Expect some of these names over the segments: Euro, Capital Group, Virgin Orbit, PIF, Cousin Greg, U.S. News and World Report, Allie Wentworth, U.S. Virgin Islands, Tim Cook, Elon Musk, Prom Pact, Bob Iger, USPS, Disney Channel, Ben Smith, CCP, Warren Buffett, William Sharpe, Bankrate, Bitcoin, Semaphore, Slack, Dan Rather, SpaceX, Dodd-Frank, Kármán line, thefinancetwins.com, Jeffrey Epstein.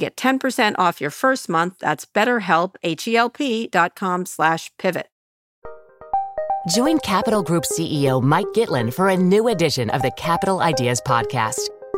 Get 10% off your first month. That's BetterHelp, HELP.com/pivot. Join Capital Group CEO Mike Gitlin for a new edition of the Capital Ideas Podcast.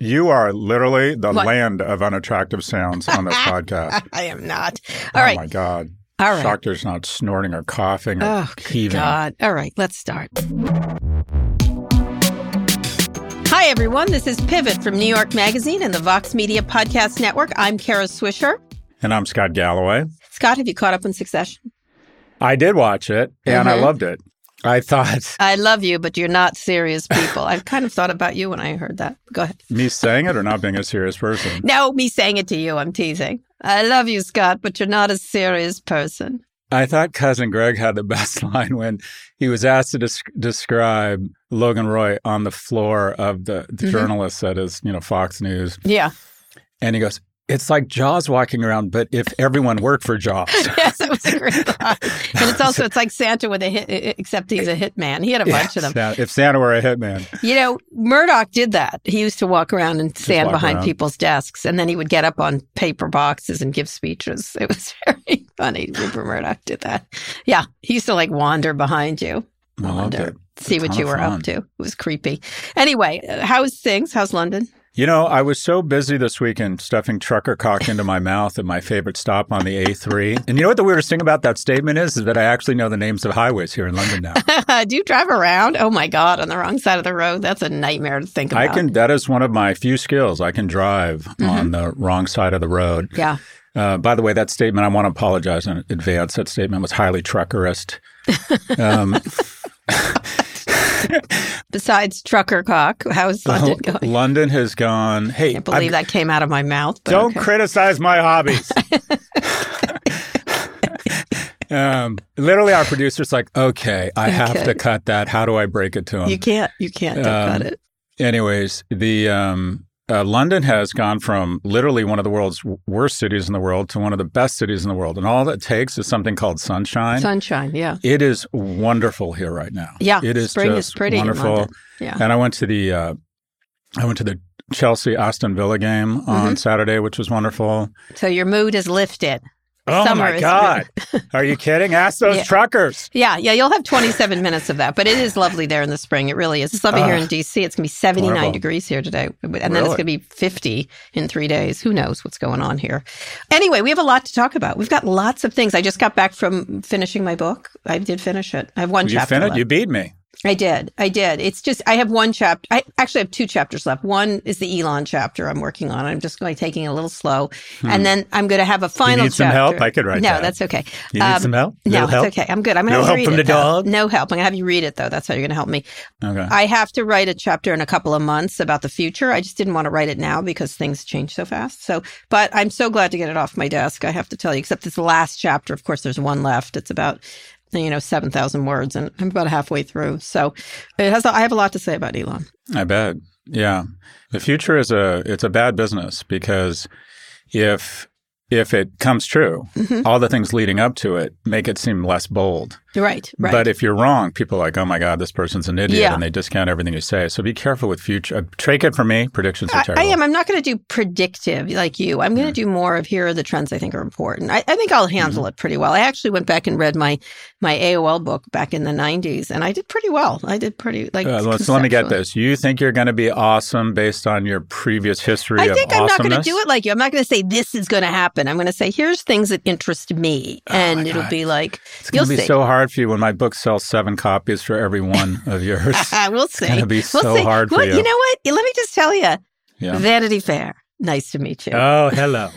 You are literally the land of unattractive sounds on this podcast. I am not. All right. Oh, my God. All right. Shocked there's not snorting or coughing or heaving. Oh, God. All right. Let's start. Hi, everyone. This is Pivot from New York Magazine and the Vox Media Podcast Network. I'm Kara Swisher. And I'm Scott Galloway. Scott, have you caught up on Succession? I did watch it, and I loved it. I thought... I love you, but you're not serious people. I've kind of thought about you when I heard that. Go ahead. Me saying it or not being a serious person? No, me saying it to you. I'm teasing. I love you, Scott, but you're not a serious person. I thought Cousin Greg had the best line when he was asked to describe Logan Roy on the floor of the journalists at his, Fox News. Yeah. And he goes, "It's like Jaws walking around, but if everyone worked for Jaws." Yes, that was a great thought. And it's like Santa with a hit, except he's a hitman. He had a bunch of them. If Santa were a hitman. Murdoch did that. He used to walk around and stand behind people's desks, and then he would get up on paper boxes and give speeches. It was very funny. Rupert Murdoch did that. Yeah, he used to wander behind you. I loved it. See what you were up to. It was creepy. Anyway, how's things? How's London? I was so busy this weekend stuffing trucker cock into my mouth at my favorite stop on the A3. And you know what the weirdest thing about that statement is that I actually know the names of highways here in London now. Do you drive around? Oh, my God, on the wrong side of the road? That's a nightmare to think about. That is one of my few skills. I can drive on the wrong side of the road. Yeah. By the way, that statement, I want to apologize in advance. That statement was highly truckerist. Besides trucker cock, how's London going? London has gone, hey. I can't believe that came out of my mouth. Don't criticize my hobbies. Literally, our producer's like, okay, I have to cut that. How do I break it to him? You can't cut it. Anyways, the... London has gone from literally one of the world's worst cities in the world to one of the best cities in the world. And all that takes is something called sunshine. Sunshine, yeah. It is wonderful here right now. Yeah, spring is pretty wonderful. In London. Yeah. And I went to the Chelsea Aston Villa game on Saturday, which was wonderful. So your mood is lifted. Oh, my God. Are you kidding? Ask those truckers. Yeah. You'll have 27 minutes of that. But it is lovely there in the spring. It really is. It's lovely here in D.C. It's going to be 79 degrees here today. And then it's going to be 50 in 3 days. Who knows what's going on here? Anyway, we have a lot to talk about. We've got lots of things. I just got back from finishing my book. I did finish it. I have one chapter left. You beat me. I did. It's just, I have one chapter. I actually have two chapters left. One is the Elon chapter I'm working on. I'm just taking it a little slow. And then I'm going to have a final chapter. You need some help? I could write that. No, that's okay. You need some help? No, help? It's okay. I'm good. I'm going to have you read it. No help from the dog? No help. I'm going to have you read it, though. That's how you're going to help me. Okay. I have to write a chapter in a couple of months about the future. I just didn't want to write it now because things change so fast. But I'm so glad to get it off my desk, I have to tell you, except this last chapter. Of course, there's one left. It's about... 7,000 words, and I'm about halfway through. So I have a lot to say about Elon. I bet. Yeah. The future is a bad business because if it comes true, all the things leading up to it make it seem less bold. Right, right. But if you're wrong, people are like, oh my God, this person's an idiot, and they discount everything you say. So be careful with future. Take it from me, predictions are terrible. I am. I'm not going to do predictive like you. I'm going to do more of here are the trends I think are important. I think I'll handle it pretty well. I actually went back and read my AOL book back in the 90s, and I did pretty well. I did pretty, like, so let me get this. You think you're going to be awesome based on your previous history of awesomeness? I think I'm not going to do it like you. I'm not going to say this is going to happen. I'm going to say here's things that interest me, and it'll be like, you'll see. It's going to be so hard for you when my book sells 7 copies for every one of yours. We'll see. It's going to be so hard for you. You know what? Let me just tell you. Yeah. Vanity Fair. Nice to meet you. Oh, hello.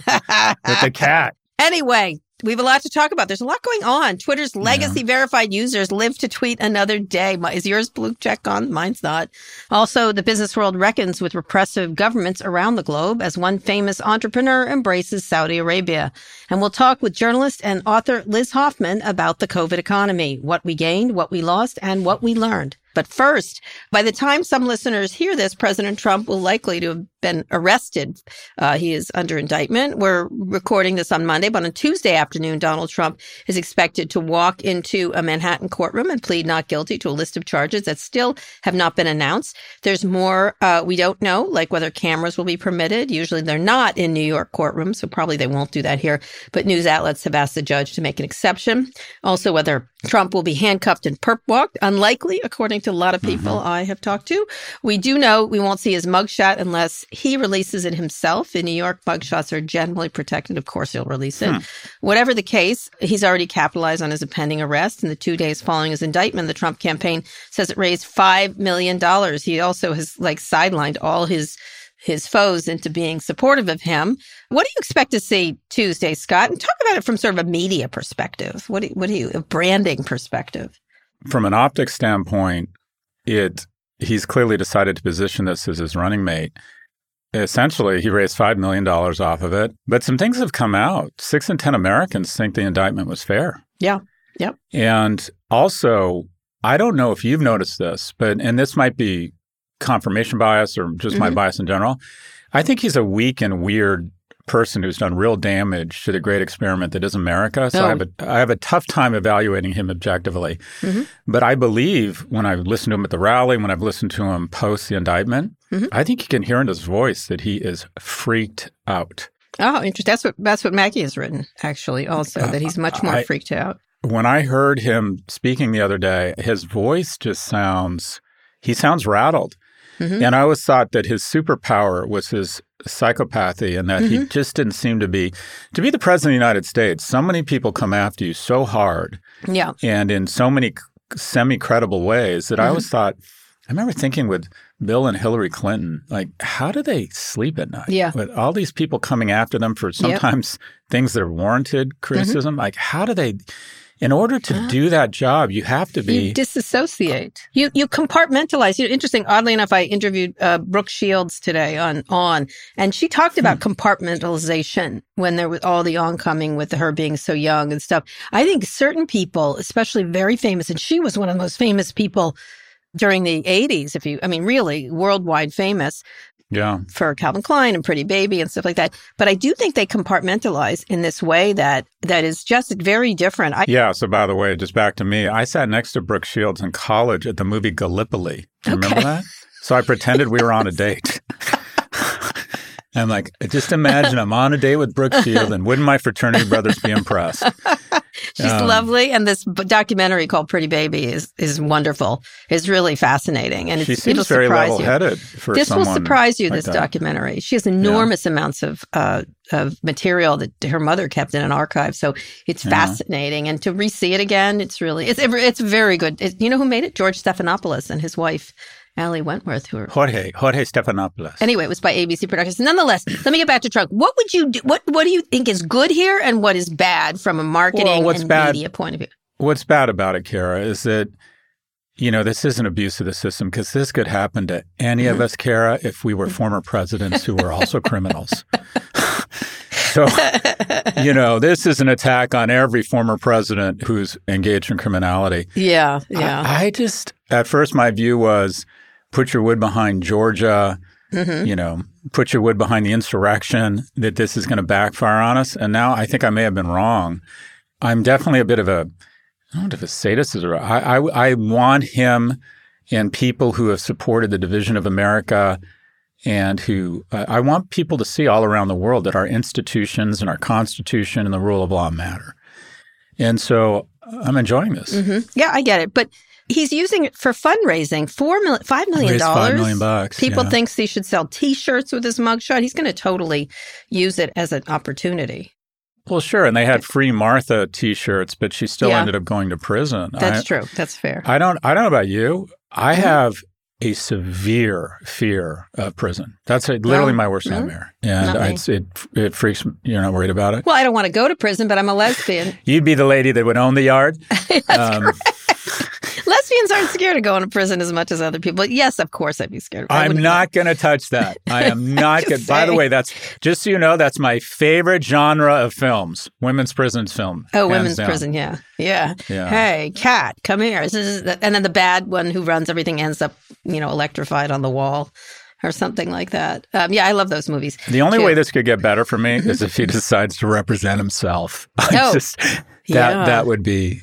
With the cat. Anyway, we have a lot to talk about. There's a lot going on. Twitter's legacy verified users live to tweet another day. Is yours blue check on? Mine's not. Also, the business world reckons with repressive governments around the globe as one famous entrepreneur embraces Saudi Arabia. And we'll talk with journalist and author Liz Hoffman about the COVID economy, what we gained, what we lost, and what we learned. But first, by the time some listeners hear this, President Trump will likely to have been arrested. He is under indictment. We're recording this on Monday, but on Tuesday afternoon, Donald Trump is expected to walk into a Manhattan courtroom and plead not guilty to a list of charges that still have not been announced. There's more we don't know, like whether cameras will be permitted. Usually they're not in New York courtrooms, so probably they won't do that here. But news outlets have asked the judge to make an exception. Also, whether Trump will be handcuffed and perp-walked, unlikely, according to a lot of people I have talked to. We do know we won't see his mugshot unless he releases it himself. In New York, mugshots are generally protected. Of course, he'll release it. Whatever the case, he's already capitalized on his impending arrest. In the 2 days following his indictment, the Trump campaign says it raised $5 million. He also has, like, sidelined all his foes into being supportive of him. What do you expect to see Tuesday, Scott? And talk about it from sort of a media perspective. A branding perspective? From an optics standpoint, he's clearly decided to position this as his running mate. Essentially, he raised $5 million off of it. But some things have come out. 6 in 10 Americans think the indictment was fair. Yeah, yep. And also, I don't know if you've noticed this, but, and this might be confirmation bias or just my bias in general, I think he's a weak and weird person who's done real damage to the great experiment that is America. So I have a tough time evaluating him objectively. But I believe when I've listened to him at the rally, when I've listened to him post the indictment, I think you can hear in his voice that he is freaked out. Oh, interesting. That's what Maggie has written, actually, also, that he's much more freaked out. When I heard him speaking the other day, his voice just sounds rattled. And I always thought that his superpower was his psychopathy, and that he just didn't seem to be the president of the United States. So many people come after you so hard and in so many semi-credible ways that I always thought, I remember thinking with Bill and Hillary Clinton, like, how do they sleep at night? Yeah. With all these people coming after them for sometimes things that are warranted criticism, like, how do they... In order to do that job, you have to be... You disassociate. You compartmentalize. Interesting. Oddly enough, I interviewed Brooke Shields today on, and she talked about compartmentalization when there was all the oncoming with her being so young and stuff. I think certain people, especially very famous, and she was one of the most famous people during the 80s, really worldwide famous. Yeah, for Calvin Klein and Pretty Baby and stuff like that. But I do think they compartmentalize in this way that is just very different. So by the way, just back to me, I sat next to Brooke Shields in college at the movie Gallipoli. Do you remember that? So I pretended we were on a date. I'm like, just imagine I'm on a date with Brooke Shields, and wouldn't my fraternity brothers be impressed? She's lovely, and this documentary called Pretty Baby is wonderful. It's really fascinating, and it'll very surprise level-headed you. For this will surprise you. Like this documentary, she has enormous amounts of material that her mother kept in an archive, so it's fascinating. And to re-see it again, it's very good. You know who made it? George Stephanopoulos and his wife, Allie Wentworth, Jorge Stephanopoulos. Anyway, it was by ABC Productions. Nonetheless, let me get back to Trump. What would you do? What do you think is good here, and what is bad from a marketing media point of view? What's bad about it, Kara, is that this is an abuse of the system, because this could happen to any of us, Kara, if we were former presidents who were also criminals. So, this is an attack on every former president who's engaged in criminality. Yeah. I just, at first, my view was, put your wood behind Georgia, put your wood behind the insurrection, that this is going to backfire on us. And now I think I may have been wrong. I'm definitely a bit of a I don't know if it's sadism or I want him and people who have supported the division of America and who I want people to see all around the world that our institutions and our Constitution and the rule of law matter. And so I'm enjoying this. Mm-hmm. Yeah, I get it. But he's using it for fundraising, $5 million. $5 million. People think he should sell T-shirts with his mugshot. He's going to totally use it as an opportunity. Well, sure. And they had free Martha T-shirts, but she still ended up going to prison. That's true. That's fair. I don't know about you. I have a severe fear of prison. That's literally my worst nightmare. And it freaks me. You're not worried about it? Well, I don't want to go to prison, but I'm a lesbian. You'd be the lady that would own the yard. That's correct. Lesbians aren't scared of going to prison as much as other people. But yes, of course I'd be scared. I'm not going to touch that. I am not going to. By the way, that's, just so you know, that's my favorite genre of films, women's prison film. Oh, women's prison, yeah. Hey, cat, come here. And then the bad one who runs everything ends up, electrified on the wall or something like that. I love those movies. The only way this could get better for me is if he decides to represent himself. That would be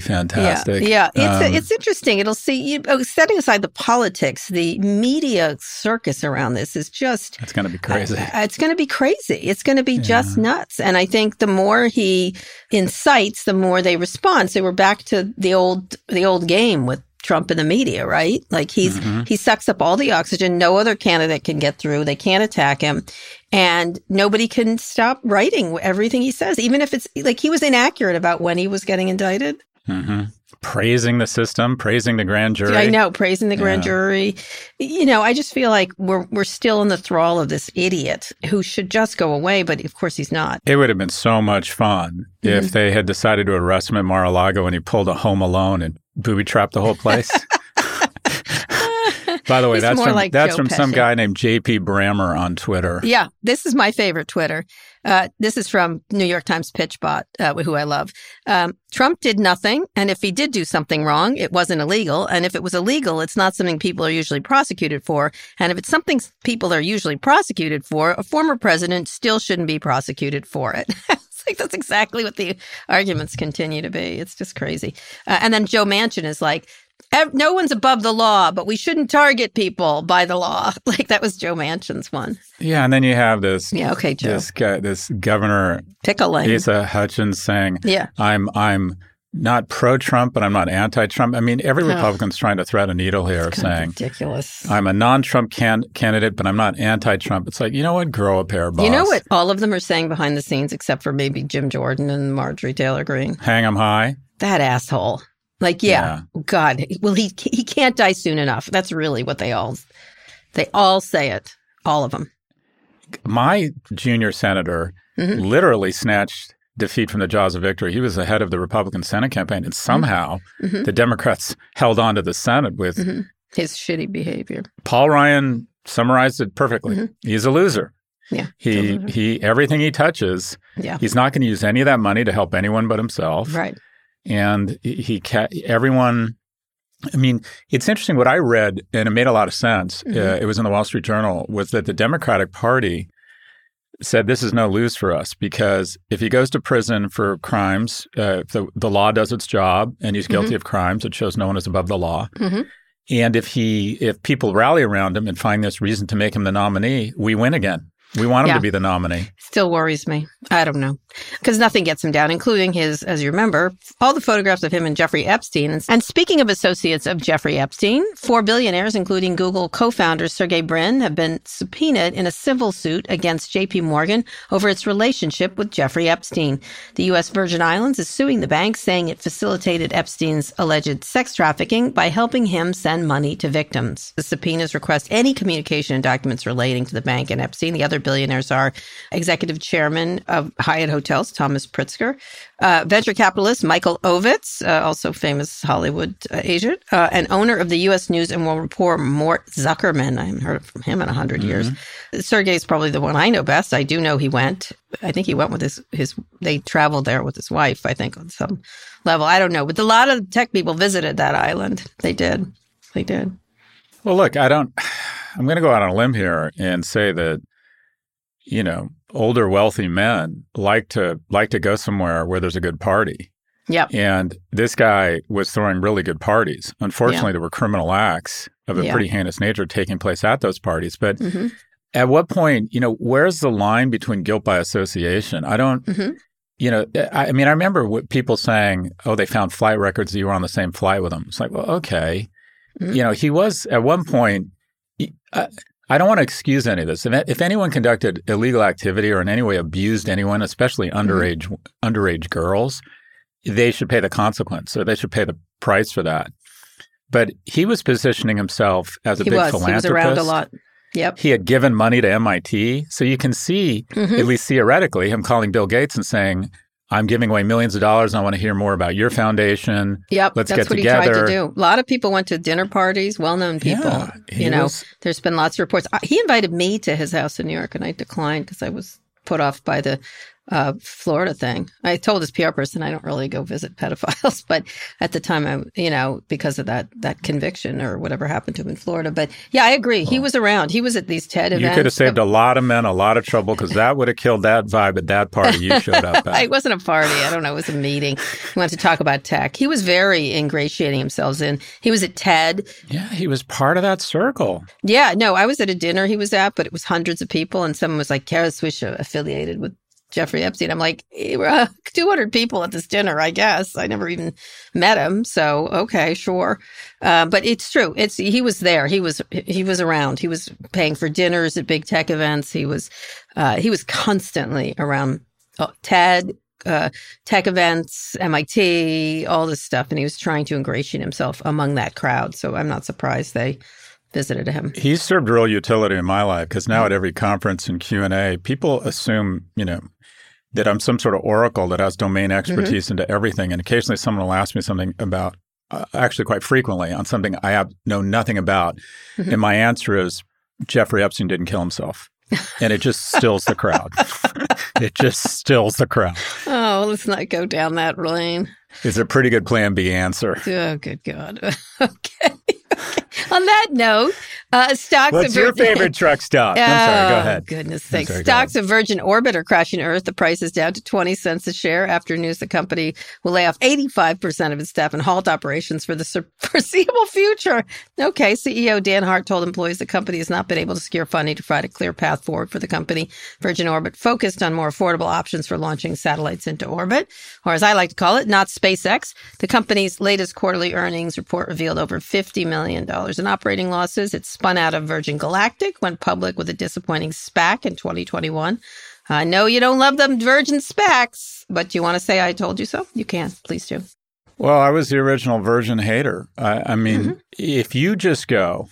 fantastic. Yeah. It's interesting. It'll see setting aside the politics, the media circus around this is just. It's going to be crazy. It's going to be crazy. It's going to be just nuts. And I think the more he incites, the more they respond. So we're back to the old game with Trump in the media, right? Like he sucks up all the oxygen. No other candidate can get through. They can't attack him. And nobody can stop writing everything he says, even if it's like he was inaccurate about when he was getting indicted. Mm-hmm. Praising the system, praising the grand jury. I know, praising the grand jury. I just feel like we're still in the thrall of this idiot who should just go away, but of course he's not. It would have been so much fun if they had decided to arrest him at Mar-a-Lago and he pulled a Home Alone and booby-trapped the whole place. By the way, that's from some guy named J.P. Brammer on Twitter. Yeah, this is my favorite Twitter. This is from New York Times PitchBot, who I love. Trump did nothing, and if he did do something wrong, it wasn't illegal. And if it was illegal, it's not something people are usually prosecuted for. And if it's something people are usually prosecuted for, a former president still shouldn't be prosecuted for it. It's like that's exactly what the arguments continue to be. It's just crazy. And then Joe Manchin is like, no one's above the law, but we shouldn't target people by the law. Like that was Joe Manchin's one. Yeah, and then you have this. Yeah, okay, Joe. This guy, this Governor Pickling, Asa Hutchins, saying, "Yeah, I'm not pro-Trump, but I'm not anti-Trump." I mean, every Republican's trying to thread a needle here, it's saying, "Ridiculous." I'm a non-Trump candidate, but I'm not anti-Trump. It's like, you know what? Grow a pair, boss. You know what? All of them are saying behind the scenes, except for maybe Jim Jordan and Marjorie Taylor Greene. Hang 'em high. That asshole. Like, God, well, he can't die soon enough. That's really what they all say it, all of them. My junior senator literally snatched defeat from the jaws of victory. He was the head of the Republican Senate campaign, and somehow the Democrats held on to the Senate with his shitty behavior. Paul Ryan summarized it perfectly. He's a loser. Yeah, he everything he touches, he's not going to use any of that money to help anyone but himself. Right. And everyone, I mean, it's interesting what I read, and it made a lot of sense. It was in the Wall Street Journal, was that the Democratic Party said this is no lose for us because if he goes to prison for crimes, the law does its job and he's guilty of crimes. It shows no one is above the law. And if people rally around him and find this reason to make him the nominee, we win again. We want him to be the nominee. Still worries me. I don't know. Because nothing gets him down, including his, as you remember, all the photographs of him and Jeffrey Epstein. And speaking of associates of Jeffrey Epstein, 4 billionaires, including Google co-founder Sergey Brin, have been subpoenaed in a civil suit against J.P. Morgan over its relationship with Jeffrey Epstein. The U.S. Virgin Islands is suing the bank, saying it facilitated Epstein's alleged sex trafficking by helping him send money to victims. The subpoenas request any communication and documents relating to the bank and Epstein. The other billionaires are executive chairman of Hyatt Hotels, Thomas Pritzker, venture capitalist Michael Ovitz, also famous Hollywood agent, and owner of the U.S. News and World Report, Mort Zuckerman. I haven't heard from him in 100 years. Sergey's probably the one I know best. I do know he went. I think he went with his they traveled there with his wife, I think, on some level. I don't know. But a lot of tech people visited that island. They did. Well, look, I'm going to go out on a limb here and say that older wealthy men like to go somewhere where there's a good party. Yep. And this guy was throwing really good parties. Unfortunately, there were criminal acts of a pretty heinous nature taking place at those parties. But at what point, you know, where's the line between guilt by association? I don't, you know, I mean, I remember what people saying, oh, they found flight records that you were on the same flight with them. It's like, well, okay. You know, he was at one point, I don't want to excuse any of this. If anyone conducted illegal activity or in any way abused anyone, especially underage girls, they should pay the consequence, or they should pay the price for that. But he was positioning himself as a big philanthropist. He was around a lot. Yep. He had given money to MIT. So you can see, at least theoretically, him calling Bill Gates and saying, I'm giving away millions of dollars. I want to hear more about your foundation. Yep. Let's get together. That's what he tried to do. A lot of people went to dinner parties, well-known people. Yeah, you know, there's been lots of reports. He invited me to his house in New York, and I declined because I was put off by the Florida thing. I told his PR person I don't really go visit pedophiles, but at the time, I, you know, because of that conviction or whatever happened to him in Florida. But yeah, I agree. Well, he was around. He was at these TED events. You could have saved a lot of men a lot of trouble, because that would have killed that vibe at that party you showed up at. It wasn't a party. I don't know. It was a meeting. We went to talk about tech. He was very ingratiating himself in. He was at TED. Yeah, he was part of that circle. Yeah, no, I was at a dinner he was at, but it was hundreds of people, and someone was like, Kara Swisher affiliated with Jeffrey Epstein. I'm like, 200 people at this dinner, I guess. I never even met him. So, okay, sure. But it's true. He was there. He was around. He was paying for dinners at big tech events. He was constantly around TED, tech events, MIT, all this stuff. And he was trying to ingratiate himself among that crowd. So I'm not surprised they visited him. He served real utility in my life, because now at every conference and Q&A, people assume, you know, that I'm some sort of oracle that has domain expertise into everything. And occasionally someone will ask me something about, actually quite frequently, on something I know nothing about. And my answer is, Jeffrey Epstein didn't kill himself. And it just stills the crowd. It just stills the crowd. Oh, let's not go down that lane. It's a pretty good plan B answer. Oh, good God. Okay. On that note, stocks of Virgin... What's your favorite truck stock? I'm sorry, go ahead. Goodness sakes. Stocks of Virgin Orbit are crashing Earth. The price is down to 20 cents a share after news the company will lay off 85% of its staff and halt operations for the foreseeable future. Okay, CEO Dan Hart told employees the company has not been able to secure funding to provide a clear path forward for the company. Virgin Orbit focused on more affordable options for launching satellites into orbit, or as I like to call it, not SpaceX. The company's latest quarterly earnings report revealed over $50 million in operating losses. It spun out of Virgin Galactic, went public with a disappointing SPAC in 2021. I know you don't love them Virgin SPACs, but you want to say I told you so? You can. Please do. Well, I was the original Virgin hater. I mean, if you just go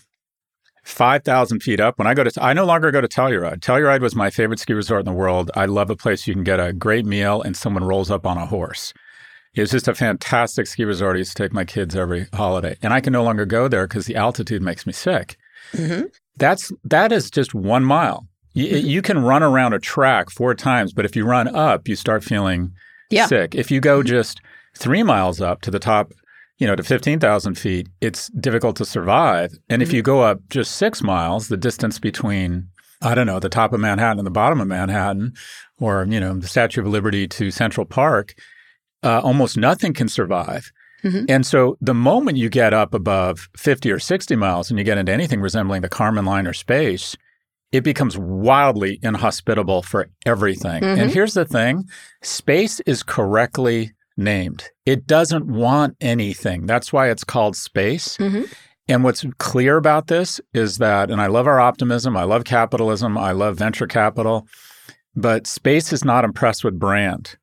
5,000 feet up, when I go to, I no longer go to Telluride. Telluride was my favorite ski resort in the world. I love a place you can get a great meal and someone rolls up on a horse. It's just a fantastic ski resort. I used to take my kids every holiday. And I can no longer go there because the altitude makes me sick. That is just 1 mile. You can run around a track 4 times, but if you run up, you start feeling sick. If you go just 3 miles up to the top, you know, to 15,000 feet, it's difficult to survive. And if you go up just 6 miles, the distance between, I don't know, the top of Manhattan and the bottom of Manhattan, or, you know, the Statue of Liberty to Central Park, almost nothing can survive. And so the moment you get up above 50 or 60 miles and you get into anything resembling the Kármán line or space, it becomes wildly inhospitable for everything. And here's the thing. Space is correctly named. It doesn't want anything. That's why it's called space. And what's clear about this is that, and I love our optimism, I love capitalism, I love venture capital, but space is not impressed with brand.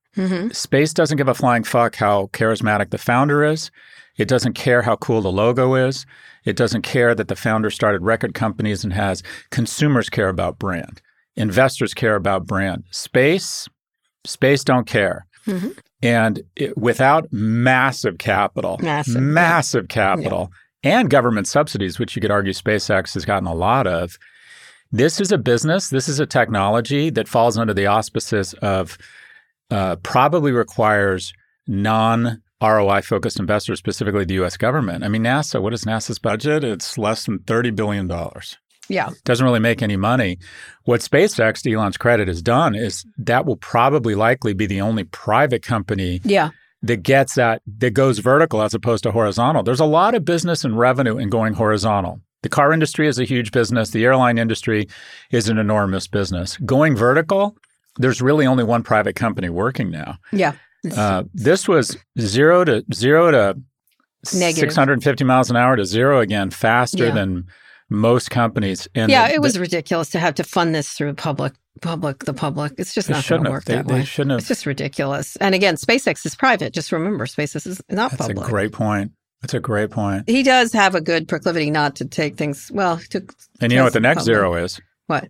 Space doesn't give a flying fuck how charismatic the founder is. It doesn't care how cool the logo is. It doesn't care that the founder started record companies and has consumers care about brand. Investors care about brand. Space don't care. And without massive capital and government subsidies, which you could argue SpaceX has gotten a lot of, this is a business, this is a technology that falls under the auspices of probably requires non-ROI-focused investors, specifically the U.S. government. I mean, NASA, what is NASA's budget? It's less than $30 billion. Yeah. Doesn't really make any money. What SpaceX, to Elon's credit, has done is that will probably likely be the only private company that gets at, that goes vertical as opposed to horizontal. There's a lot of business and revenue in going horizontal. The car industry is a huge business. The airline industry is an enormous business. Going vertical, there's really only one private company working now. Yeah. This was zero to negative. 650 miles an hour to zero again, faster than most companies. And it was ridiculous to have to fund this through the public. It's just not going to work that way. They shouldn't have. It's just ridiculous. And again, SpaceX is private. Just remember, SpaceX is not public. That's a great point. That's a great point. He does have a good proclivity not to take things, well, to... And you know what the next zero is? What?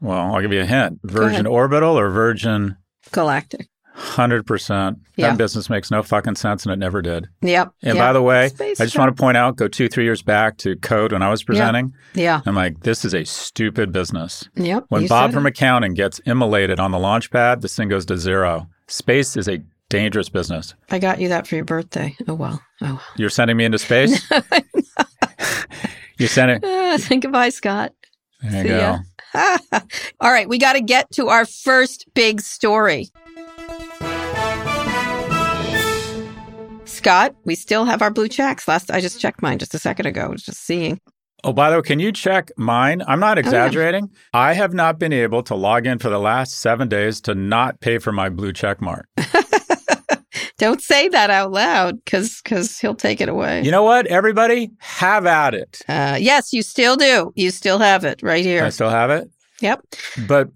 Well, I'll give you a hint. Virgin Orbital or Virgin... Galactic. 100%. That business makes no fucking sense, and it never did. Yep. And by the way, I just want to point out, go 2-3 years back to Code when I was presenting. Yeah. I'm like, this is a stupid business. Yep. When Bob from accounting gets immolated on the launch pad, this thing goes to zero. Space is a dangerous business. I got you that for your birthday. Oh, well. Oh, well. You're sending me into space? No, I'm not. You're sending... goodbye, Scott. There you go. All right. We got to get to our first big story. Scott, we still have our blue checks. I just checked mine just a second ago. I was just seeing. Oh, by the way, can you check mine? I'm not exaggerating. Oh, yeah. I have not been able to log in for the last 7 days to not pay for my blue check mark. Don't say that out loud because he'll take it away. You know what, everybody? Have at it. Yes, you still do. You still have it right here. I still have it? Yep. But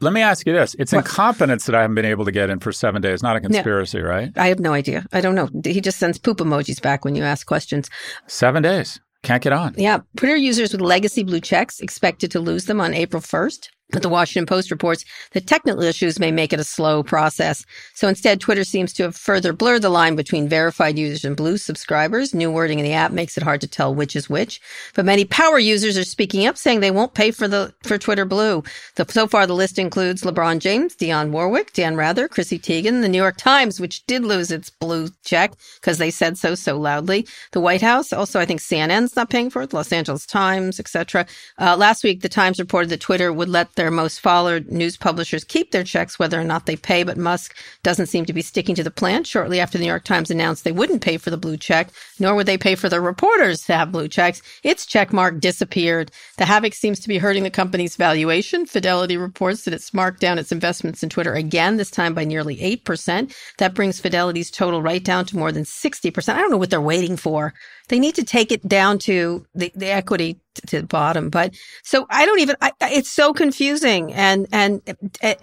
let me ask you this. It's incompetence that I haven't been able to get in for 7 days. Not a conspiracy, right? I have no idea. I don't know. He just sends poop emojis back when you ask questions. 7 days. Can't get on. Yeah. Twitter users with legacy blue checks expected to lose them on April 1st. But the Washington Post reports that technical issues may make it a slow process. So instead, Twitter seems to have further blurred the line between verified users and blue subscribers. New wording in the app makes it hard to tell which is which. But many power users are speaking up, saying they won't pay for Twitter Blue. So far, the list includes LeBron James, Dionne Warwick, Dan Rather, Chrissy Teigen, the New York Times, which did lose its blue check because they said so loudly. The White House, also I think CNN's not paying for it, Los Angeles Times, etc. Last week, the Times reported that Twitter would let their most followed news publishers keep their checks whether or not they pay, but Musk doesn't seem to be sticking to the plan. Shortly after the New York Times announced they wouldn't pay for the blue check, nor would they pay for their reporters to have blue checks, its check mark disappeared. The havoc seems to be hurting the company's valuation. Fidelity reports that it's marked down its investments in Twitter again, this time by nearly 8%. That brings Fidelity's total write-down to more than 60%. I don't know what they're waiting for. They need to take it down to the equity to the bottom. But so I don't even, it's so confusing. And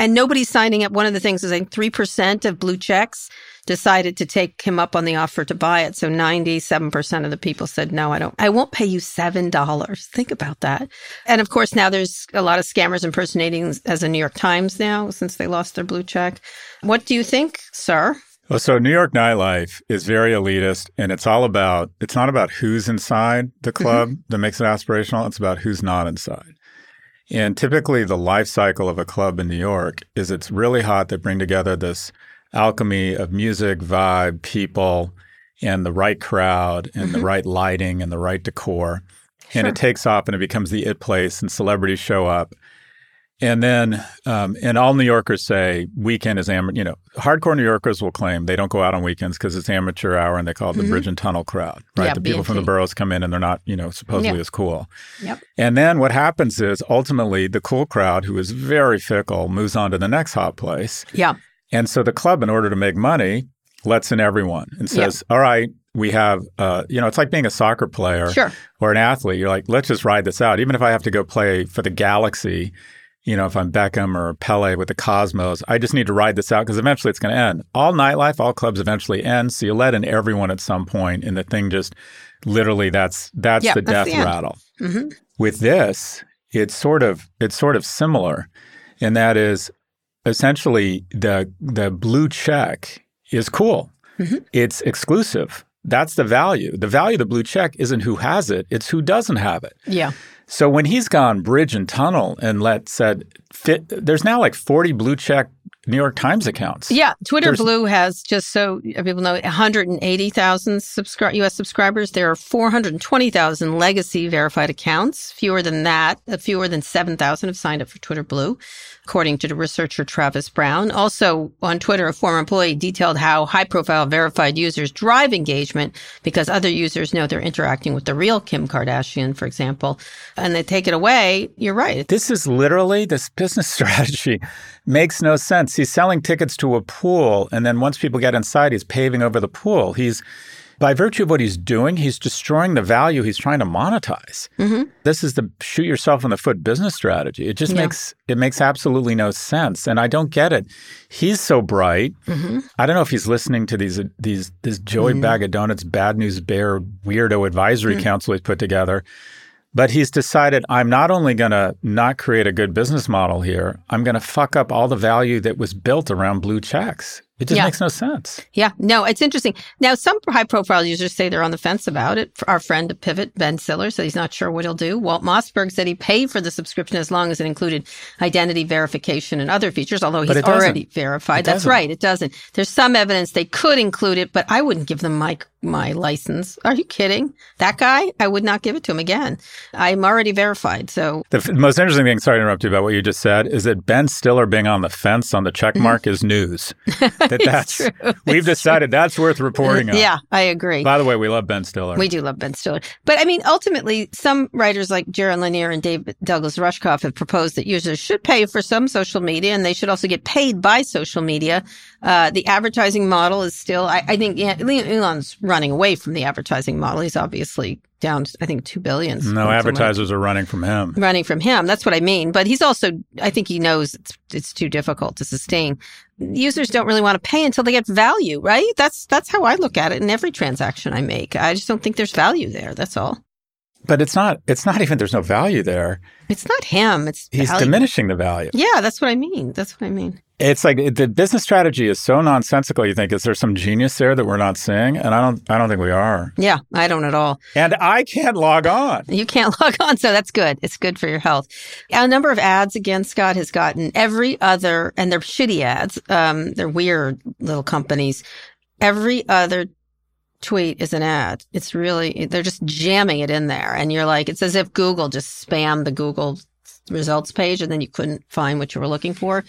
nobody's signing up. One of the things is like 3% of blue checks decided to take him up on the offer to buy it. So 97% of the people said, no, I won't pay you $7. Think about that. And of course, now there's a lot of scammers impersonating as a New York Times now since they lost their blue check. What do you think, sir? Well, so New York nightlife is very elitist, and it's not about who's inside the club that makes it aspirational. It's about who's not inside. And typically the life cycle of a club in New York is it's really hot. They bring together this alchemy of music, vibe, people, and the right crowd, and the right lighting, and the right decor. Sure. And it takes off, and it becomes the it place, and celebrities show up. And then, and all New Yorkers say weekend is amateur. You know, hardcore New Yorkers will claim they don't go out on weekends because it's amateur hour, and they call it the bridge and tunnel crowd, right? Yeah, the people from the boroughs come in, and they're not, supposedly as cool. Yep. And then what happens is ultimately the cool crowd, who is very fickle, moves on to the next hot place. Yeah. And so the club, in order to make money, lets in everyone and says, all right. We have, it's like being a soccer player or an athlete. You're like, let's just ride this out. Even if I have to go play for the Galaxy, if I'm Beckham or Pele with the Cosmos, I just need to ride this out because eventually it's going to end. All nightlife, all clubs eventually end. So you let in everyone at some point, and the thing just literally that's the death rattle. Mm-hmm. With this, it's sort of similar, and that is essentially the blue check is cool. Mm-hmm. It's exclusive. That's the value. The value of the blue check isn't who has it; it's who doesn't have it. Yeah. So when he's gone bridge and tunnel and there's now like 40 blue check New York Times accounts. Yeah, Twitter Blue has, just so people know, 180,000 U.S. subscribers. There are 420,000 legacy verified accounts. Fewer than that, fewer than 7,000 have signed up for Twitter Blue, according to the researcher Travis Brown. Also on Twitter, a former employee detailed how high-profile verified users drive engagement because other users know they're interacting with the real Kim Kardashian, for example, and they take it away. You're right. This is literally, this business strategy makes no sense. He's selling tickets to a pool, and then once people get inside, he's paving over the pool. He's, by virtue of what he's doing, he's destroying the value he's trying to monetize. Mm-hmm. This is the shoot yourself in the foot business strategy. It just makes absolutely no sense, and I don't get it. He's so bright. Mm-hmm. I don't know if he's listening to this Joey Bag of Donuts Bad News Bear weirdo advisory council he's put together. But he's decided, I'm not only going to not create a good business model here, I'm going to fuck up all the value that was built around blue checks. It just makes no sense. Yeah. No, it's interesting. Now, some high-profile users say they're on the fence about it. Our friend at Pivot, Ben Stiller, said he's not sure what he'll do. Walt Mossberg said he paid for the subscription as long as it included identity verification and other features, although he's already verified. That's right. It doesn't. There's some evidence they could include it, but I wouldn't give them my license. Are you kidding? That guy? I would not give it to him again. I'm already verified, so. The most interesting thing, sorry to interrupt you, about what you just said, is that Ben Stiller being on the fence on the check mark is news. That's true. We've decided that's worth reporting on. Yeah, I agree. By the way, we love Ben Stiller. We do love Ben Stiller. But I mean, ultimately, some writers like Jaron Lanier and David Douglas Rushkoff have proposed that users should pay for some social media, and they should also get paid by social media. The advertising model is still, I think Elon's running away from the advertising model. He's obviously down, I think, $2 billion. No, advertisers are running from him. Running from him. That's what I mean. But he's also, I think he knows it's too difficult to sustain. Users don't really want to pay until they get value, right? That's how I look at it in every transaction I make. I just don't think there's value there. That's all. But it's not even there's no value there. It's not him. He's diminishing the value. Yeah, that's what I mean. It's like the business strategy is so nonsensical. You think, is there some genius there that we're not seeing? And I don't think we are. Yeah, I don't at all. And I can't log on. You can't log on, so that's good. It's good for your health. A number of ads, again, Scott, has gotten every other, and they're shitty ads. They're weird little companies. Every other tweet is an ad. It's really, they're just jamming it in there. And you're like, it's as if Google just spammed the Google results page and then you couldn't find what you were looking for.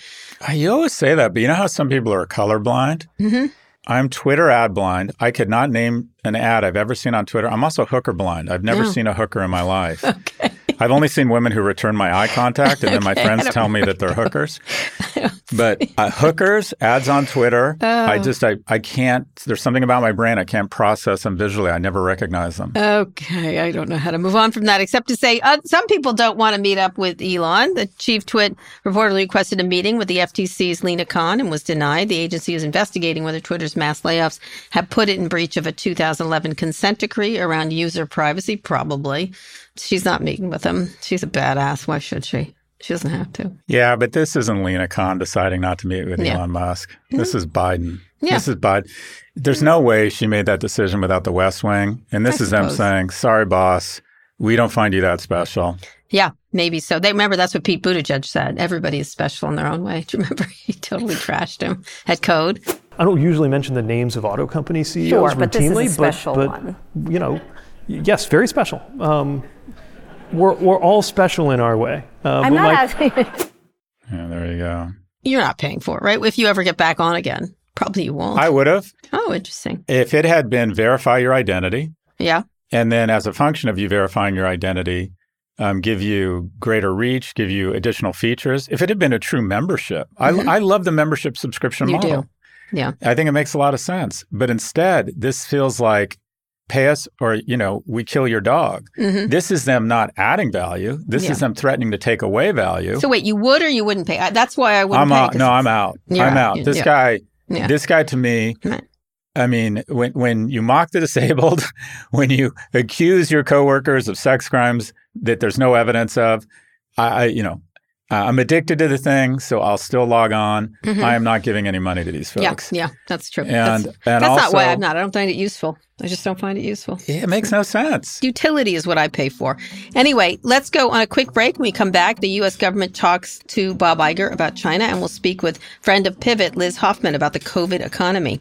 You always say that, but you know how some people are colorblind? Mm-hmm. I'm Twitter ad blind. I could not name an ad I've ever seen on Twitter. I'm also hooker blind. I've never seen a hooker in my life. Okay. I've only seen women who return my eye contact and then my friends tell me that they're hookers. But hookers, ads on Twitter, I can't, there's something about my brain, I can't process them visually. I never recognize them. Okay, I don't know how to move on from that, except to say some people don't want to meet up with Elon. The chief twit reportedly requested a meeting with the FTC's Lina Khan and was denied. The agency is investigating whether Twitter's mass layoffs have put it in breach of a 2011 consent decree around user privacy, probably. She's not meeting with him. She's a badass. Why should she? She doesn't have to. Yeah, but this isn't Lina Khan deciding not to meet with Elon Musk. Mm-hmm. This is Biden. Yeah. This is Biden. There's no way she made that decision without the West Wing. And this is them saying, sorry, boss, we don't find you that special. Yeah, maybe so. Remember, that's what Pete Buttigieg said. Everybody is special in their own way. Do you remember? He totally trashed him at Code. I don't usually mention the names of auto company CEOs routinely. But this is a special one. You know, yes, very special. We're all special in our way. I'm not asking. Yeah, there you go. You're not paying for it, right? If you ever get back on again, probably you won't. I would have. Oh, interesting. If it had been verify your identity. Yeah. And then as a function of you verifying your identity, give you greater reach, give you additional features. If it had been a true membership, I love the membership subscription model. You do. Yeah. I think it makes a lot of sense. But instead, this feels like, pay us or, you know, we kill your dog. Mm-hmm. This is them not adding value. This is them threatening to take away value. So wait, you would or you wouldn't pay? That's why I wouldn't pay. I'm out. This guy to me, I mean, when you mock the disabled, when you accuse your coworkers of sex crimes that there's no evidence of, I you know, I'm addicted to the thing, so I'll still log on. Mm-hmm. I am not giving any money to these folks. Yeah, that's true. And that's also not why I'm not. I don't find it useful. I just don't find it useful. Yeah, it makes no sense. Utility is what I pay for. Anyway, let's go on a quick break. When we come back, the U.S. government talks to Bob Iger about China, and we'll speak with friend of Pivot, Liz Hoffman, about the COVID economy.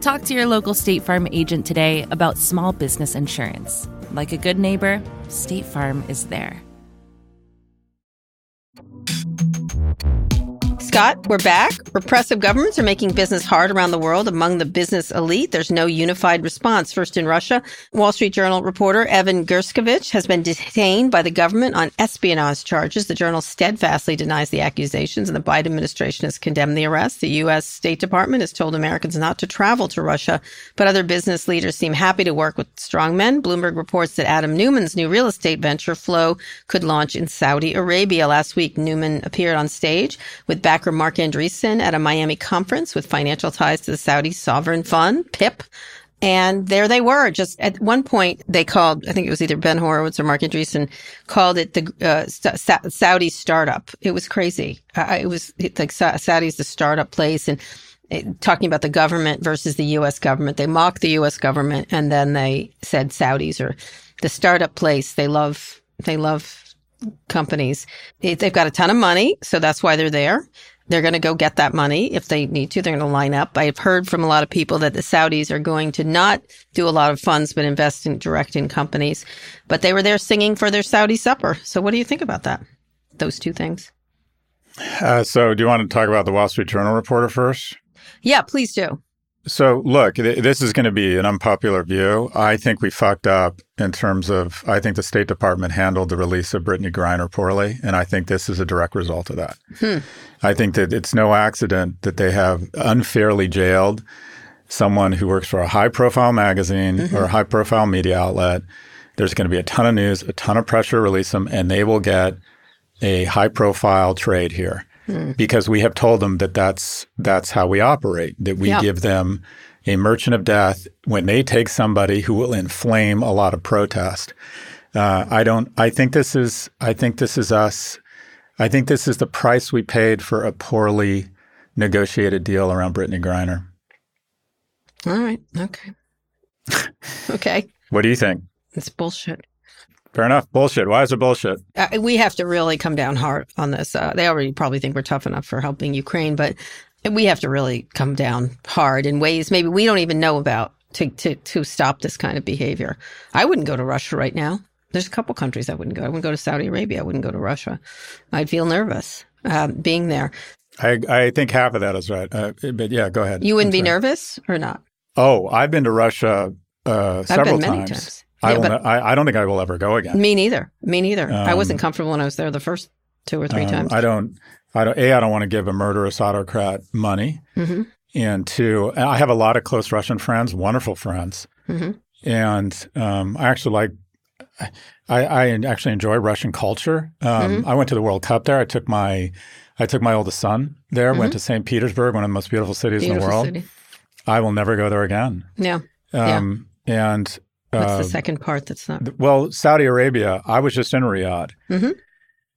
Talk to your local State Farm agent today about small business insurance. Like a good neighbor, State Farm is there. Scott, we're back. Repressive governments are making business hard around the world among the business elite. There's no unified response. First in Russia, Wall Street Journal reporter Evan Gershkovich has been detained by the government on espionage charges. The Journal steadfastly denies the accusations, and the Biden administration has condemned the arrest. The U.S. State Department has told Americans not to travel to Russia, but other business leaders seem happy to work with strongmen. Bloomberg reports that Adam Neuman's new real estate venture, Flow, could launch in Saudi Arabia. Last week, Neumann appeared on stage with backer Mark Andreessen at a Miami conference with financial ties to the Saudi Sovereign Fund, PIP. And there they were. Just at one point, they called, I think it was either Ben Horowitz or Mark Andreessen, called it the Saudi startup. It was crazy. Saudi's the startup place. And talking about the government versus the U.S. government, they mocked the U.S. government. And then they said Saudis are the startup place. They love companies. They've got a ton of money, so that's why they're there. They're going to go get that money if they need to. They're going to line up. I've heard from a lot of people that the Saudis are going to not do a lot of funds, but invest in direct in companies. But they were there singing for their Saudi supper. So what do you think about that? Those two things. So do you want to talk about the Wall Street Journal reporter first? Yeah, please do. So look, this is going to be an unpopular view. I think we fucked up in terms of, I think the State Department handled the release of Brittany Griner poorly, and I think this is a direct result of that. I think that it's no accident that they have unfairly jailed someone who works for a high-profile magazine or a high-profile media outlet. There's going to be a ton of news, a ton of pressure to release them, and they will get a high-profile trade here. Because we have told them that that's how we operate, that we give them a merchant of death when they take somebody who will inflame a lot of protest. I think this is us. I think this is the price we paid for a poorly negotiated deal around Brittany Griner. All right. Okay. Okay. What do you think? It's bullshit. Fair enough. Bullshit. Why is it bullshit? We have to really come down hard on this. They already probably think we're tough enough for helping Ukraine, but we have to really come down hard in ways maybe we don't even know about to stop this kind of behavior. I wouldn't go to Russia right now. There's a couple countries I wouldn't go. I wouldn't go to Saudi Arabia. I wouldn't go to Russia. I'd feel nervous being there. I think half of that is right. But yeah, go ahead. You wouldn't be nervous or not? Oh, I've been to Russia several times. I've been many times. I don't think I will ever go again. Me neither. I wasn't comfortable when I was there the first two or three times. I don't want to give a murderous autocrat money. Mm-hmm. And two, I have a lot of close Russian friends, wonderful friends. Mm-hmm. And I actually enjoy Russian culture. I went to the World Cup there. I took my oldest son there. Mm-hmm. Went to St. Petersburg, one of the most beautiful cities in the world. City. I will never go there again. Yeah. And what's the second part that's not? Well, Saudi Arabia, I was just in Riyadh. Mm-hmm.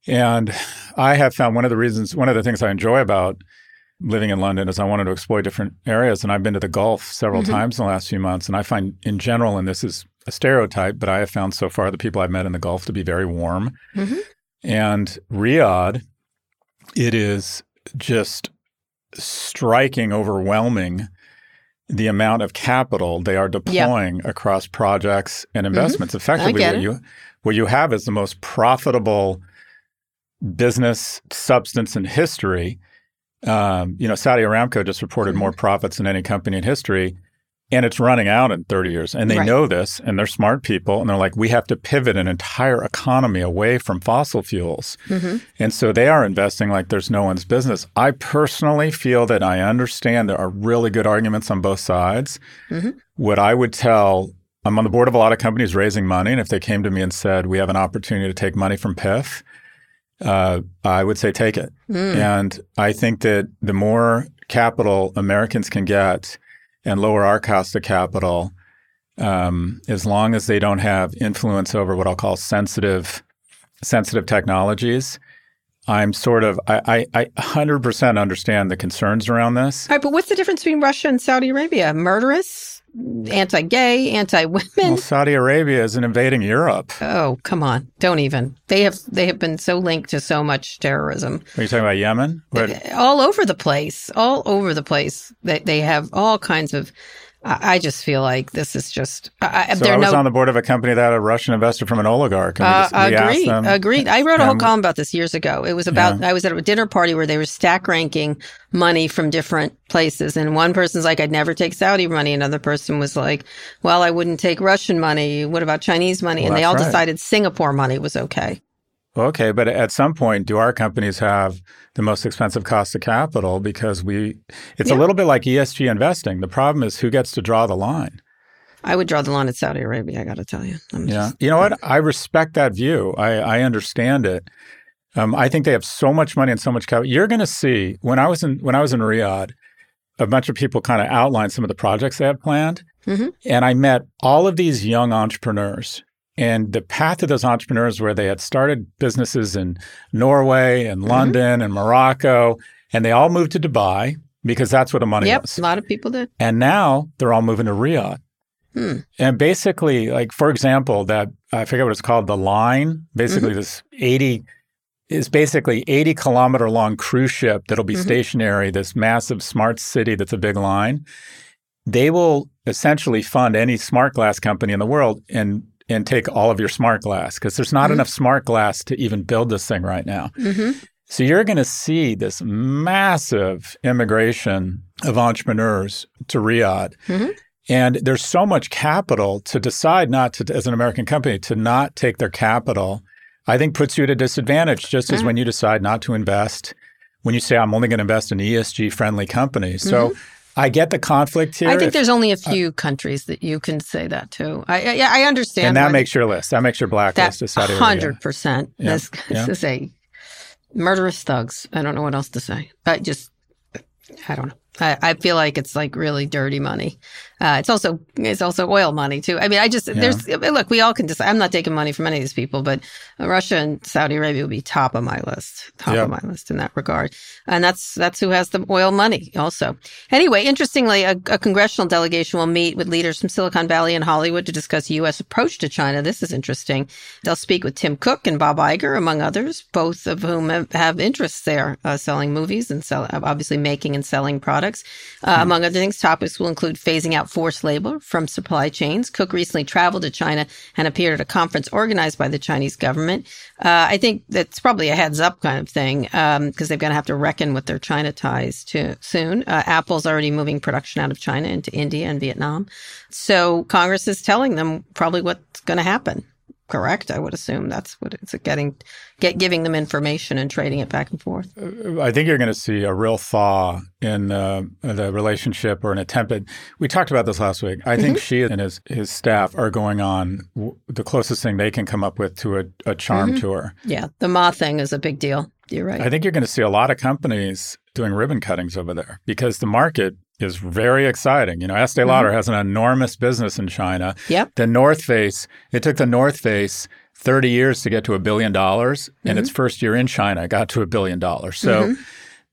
And I have found one of the things I enjoy about living in London is I wanted to explore different areas. And I've been to the Gulf several times in the last few months. And I find in general, and this is a stereotype, but I have found so far the people I've met in the Gulf to be very warm. Mm-hmm. And Riyadh, it is just striking, overwhelming the amount of capital they are deploying across projects and investments. Effectively, what you have is the most profitable business substance in history. You know, Saudi Aramco just reported more profits than any company in history, and it's running out in 30 years. And they know this, and they're smart people, and they're like, we have to pivot an entire economy away from fossil fuels. And so they are investing like there's no one's business. I personally feel that I understand there are really good arguments on both sides. What I would tell, I'm on the board of a lot of companies raising money, and if they came to me and said, we have an opportunity to take money from PIF, I would say take it. And I think that the more capital Americans can get and lower our cost of capital, as long as they don't have influence over what I'll call sensitive technologies, I'm sort of, I 100% understand the concerns around this. All right, but what's the difference between Russia and Saudi Arabia? Murderous, anti-gay, anti-women? Well, Saudi Arabia isn't invading Europe. Oh, come on. Don't even. They have been so linked to so much terrorism. Are you talking about Yemen? All over the place. They have all kinds of... I just feel like this is just... I was on the board of a company that had a Russian investor from an oligarch. And agreed. I wrote a whole column about this years ago. It was about, I was at a dinner party where they were stack ranking money from different places. And one person's like, I'd never take Saudi money. Another person was like, well, I wouldn't take Russian money. What about Chinese money? Well, and they all decided Singapore money was okay. Okay, but at some point, do our companies have the most expensive cost of capital? Because it's a little bit like ESG investing. The problem is who gets to draw the line. I would draw the line at Saudi Arabia, I got to tell you. You know what? I respect that view. I understand it. I think they have so much money and so much capital. You're going to see, when I was in Riyadh, a bunch of people kind of outlined some of the projects they have planned. And I met all of these young entrepreneurs. And the path of those entrepreneurs where they had started businesses in Norway and London and Morocco, and they all moved to Dubai because that's where the money was. Yep, a lot of people did. And now they're all moving to Riyadh. And basically, like, for example, that, I forget what it's called, the line, basically this 80 kilometer long cruise ship that'll be stationary, this massive smart city that's a big line. They will essentially fund any smart glass company in the world and take all of your smart glass, because there's not enough smart glass to even build this thing right now. So you're going to see this massive immigration of entrepreneurs to Riyadh. And there's so much capital to decide not to, as an American company, to not take their capital, I think puts you at a disadvantage, just as when you decide not to invest, when you say, I'm only going to invest in ESG-friendly companies. So I get the conflict here. I think there's only a few countries that you can say that to. I understand. And that makes your list. That makes your blacklist. That 100%. This is a murderous thugs. I don't know what else to say. I don't know. I feel like it's like really dirty money. It's also oil money too. I mean, look, we all can decide. I'm not taking money from any of these people, but Russia and Saudi Arabia will be top of my list in that regard. And that's who has the oil money also. Anyway, interestingly, a congressional delegation will meet with leaders from Silicon Valley and Hollywood to discuss U.S. approach to China. This is interesting. They'll speak with Tim Cook and Bob Iger, among others, both of whom have interests there, selling movies and obviously making and selling products. Among other things, topics will include phasing out forced labor from supply chains. Cook recently traveled to China and appeared at a conference organized by the Chinese government. I think that's probably a heads up kind of thing, because they're going to have to reckon with their China ties too soon. Apple's already moving production out of China into India and Vietnam. So Congress is telling them probably what's going to happen. Correct, I would assume that's what it's giving them information and trading it back and forth. I think you're going to see a real thaw in the relationship, or an attempt at. We talked about this last week. I think Xi and his staff are going on the closest thing they can come up with to a charm tour. Yeah, the Ma thing is a big deal. You're right. I think you're going to see a lot of companies doing ribbon cuttings over there, because the market is very exciting. You know, Estee Lauder has an enormous business in China. Yep. The North Face, it took the North Face 30 years to get to $1 billion. And its first year in China, it got to $1 billion. So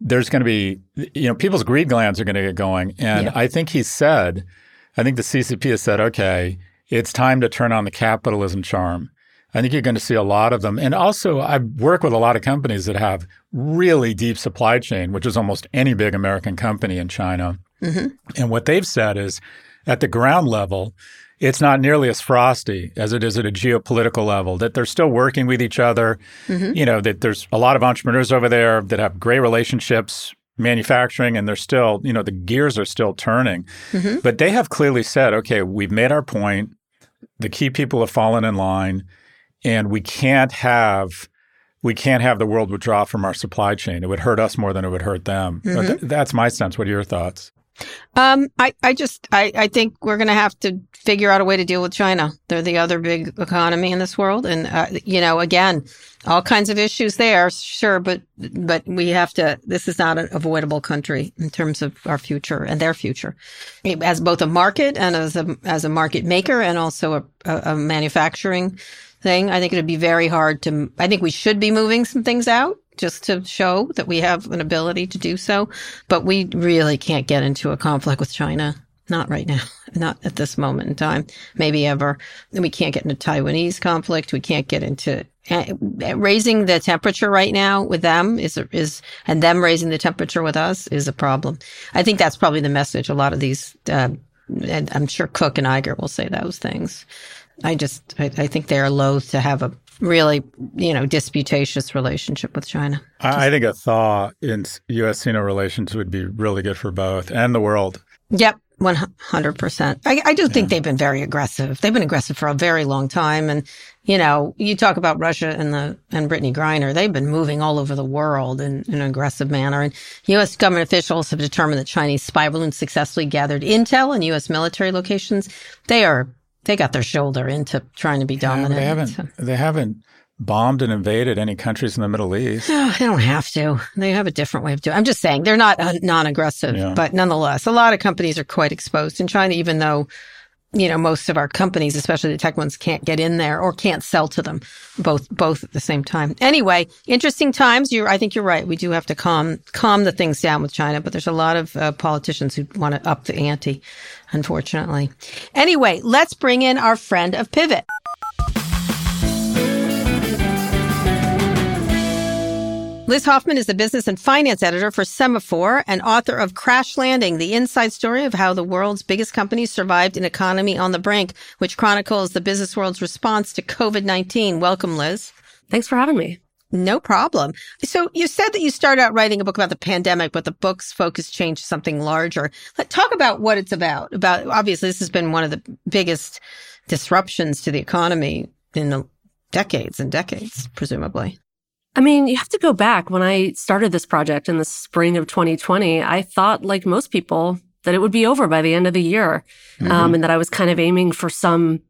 there's going to be, you know, people's greed glands are going to get going. And I think the CCP has said, okay, it's time to turn on the capitalism charm. I I think you're going to see a lot of them. And also, I work with a lot of companies that have really deep supply chain, which is almost any big American company in China. Mm-hmm. And what they've said is, at the ground level, it's not nearly as frosty as it is at a geopolitical level, that they're still working with each other, mm-hmm. you know, that there's a lot of entrepreneurs over there that have great relationships, manufacturing, and they're still, you know, the gears are still turning. Mm-hmm. But they have clearly said, okay, we've made our point, the key people have fallen in line, and we can't have the world withdraw from our supply chain. It would hurt us more than it would hurt them. Mm-hmm. That's my sense. What are your thoughts? I think we're going to have to figure out a way to deal with China. They're the other big economy in this world. And, you know, again, all kinds of issues there, sure. But we have to, this is not an avoidable country in terms of our future and their future as both a market and as a market maker and also a manufacturing thing. I think it'd be very hard to, I think we should be moving some things out, just to show that we have an ability to do so. But we really can't get into a conflict with China. Not right now. Not at this moment in time. Maybe ever. We can't get into Taiwanese conflict. We can't get into raising the temperature right now with them is and them raising the temperature with us is a problem. I think that's probably the message. A lot of these, and I'm sure Cook and Iger will say those things. I think they're loath to have a really, you know, disputatious relationship with China. I think a thaw in U.S.-Sino relations would be really good for both and the world. Yep, 100%. I do think they've been very aggressive. They've been aggressive for a very long time. And, you know, you talk about Russia and Brittany Griner, they've been moving all over the world in an aggressive manner. And U.S. government officials have determined that Chinese spy balloons successfully gathered intel in U.S. military locations. They got their shoulder into trying to be dominant. They haven't bombed and invaded any countries in the Middle East. Oh, they don't have to. They have a different way of doing it. I'm just saying they're not non-aggressive, but nonetheless, a lot of companies are quite exposed in China, even though, you know, most of our companies, especially the tech ones, can't get in there or can't sell to them both at the same time. Anyway, interesting times. I think you're right. We do have to calm the things down with China, but there's a lot of politicians who want to up the ante, unfortunately. Anyway, let's bring in our friend of Pivot. Liz Hoffman is the business and finance editor for Semaphore and author of Crash Landing, the inside story of how the world's biggest companies survived an economy on the brink, which chronicles the business world's response to COVID-19. Welcome, Liz. Thanks for having me. No problem. So you said that you started out writing a book about the pandemic, but the book's focus changed to something larger. Let's talk about what it's about. Obviously, this has been one of the biggest disruptions to the economy in the decades and decades, presumably. I mean, you have to go back. When I started this project in the spring of 2020, I thought, like most people, that it would be over by the end of the year, mm-hmm. And that I was kind of aiming for some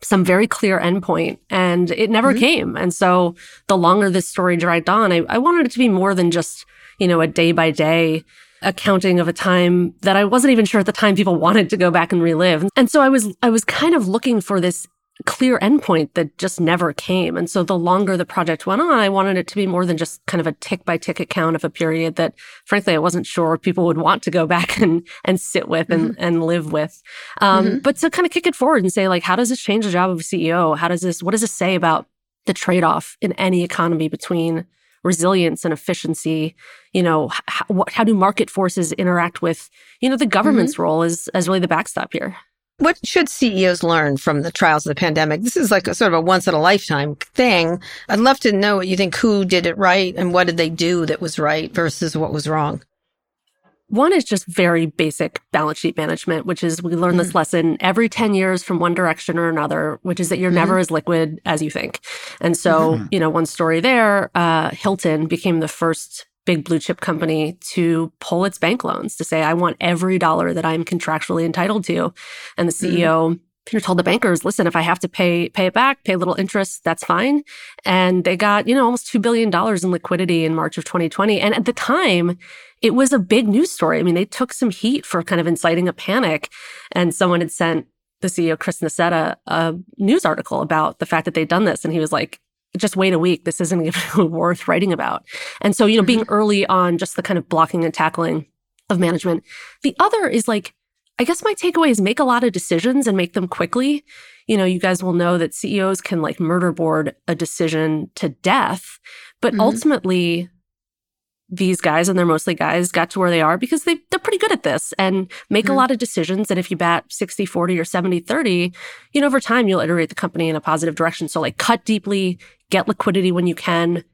very clear endpoint, and it never mm-hmm. came. And so the longer this story dragged on, I wanted it to be more than just, you know, a day-by-day accounting of a time that I wasn't even sure at the time people wanted to go back and relive. And so I was kind of looking for this clear endpoint that just never came. And so the longer the project went on, I wanted it to be more than just kind of a tick-by-tick account of a period that, frankly, I wasn't sure people would want to go back and sit with mm-hmm. and live with. Mm-hmm. But to kind of kick it forward and say, like, how does this change the job of a CEO? What does this say about the trade-off in any economy between resilience and efficiency? You know, how do market forces interact with, you know, the government's mm-hmm. role as really the backstop here? What should CEOs learn from the trials of the pandemic? This is like a sort of a once-in-a-lifetime thing. I'd love to know what you think. Who did it right, and what did they do that was right versus what was wrong? One is just very basic balance sheet management, which is we learn this mm-hmm. lesson every 10 years from one direction or another, which is that you're mm-hmm. never as liquid as you think. And so, mm-hmm. you know, one story there, Hilton became the first big blue chip company to pull its bank loans, to say, I want every dollar that I'm contractually entitled to. And the CEO mm-hmm. told the bankers, listen, if I have to pay it back, pay little interest, that's fine. And they got, you know, almost $2 billion in liquidity in March of 2020. And at the time, it was a big news story. I mean, they took some heat for kind of inciting a panic. And someone had sent the CEO, Chris Nassetta, a news article about the fact that they'd done this. And he was like, just wait a week. This isn't even worth writing about. And so, you know, being early on just the kind of blocking and tackling of management. The other is like I guess my takeaway is make a lot of decisions and make them quickly. You know, you guys will know that CEOs can like murder board a decision to death, but ultimately these guys, and they're mostly guys, got to where they are because they're pretty good at this and make a lot of decisions. And if you bat 60-40 or 70-30, you know, over time, you'll iterate the company in a positive direction. So like cut deeply, get liquidity when you can.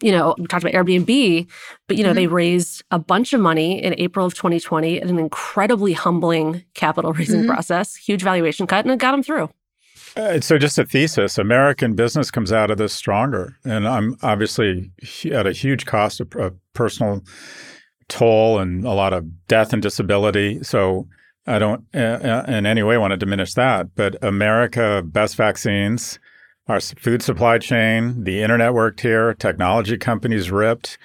You know, we talked about Airbnb, but, you know, they raised a bunch of money in April of 2020 in an incredibly humbling capital raising process, huge valuation cut, and it got them through. So just a thesis, American business comes out of this stronger. And I'm obviously at a huge cost of personal toll and a lot of death and disability. So I don't in any way want to diminish that. But America, best vaccines, our food supply chain, the internet worked here, technology companies ripped.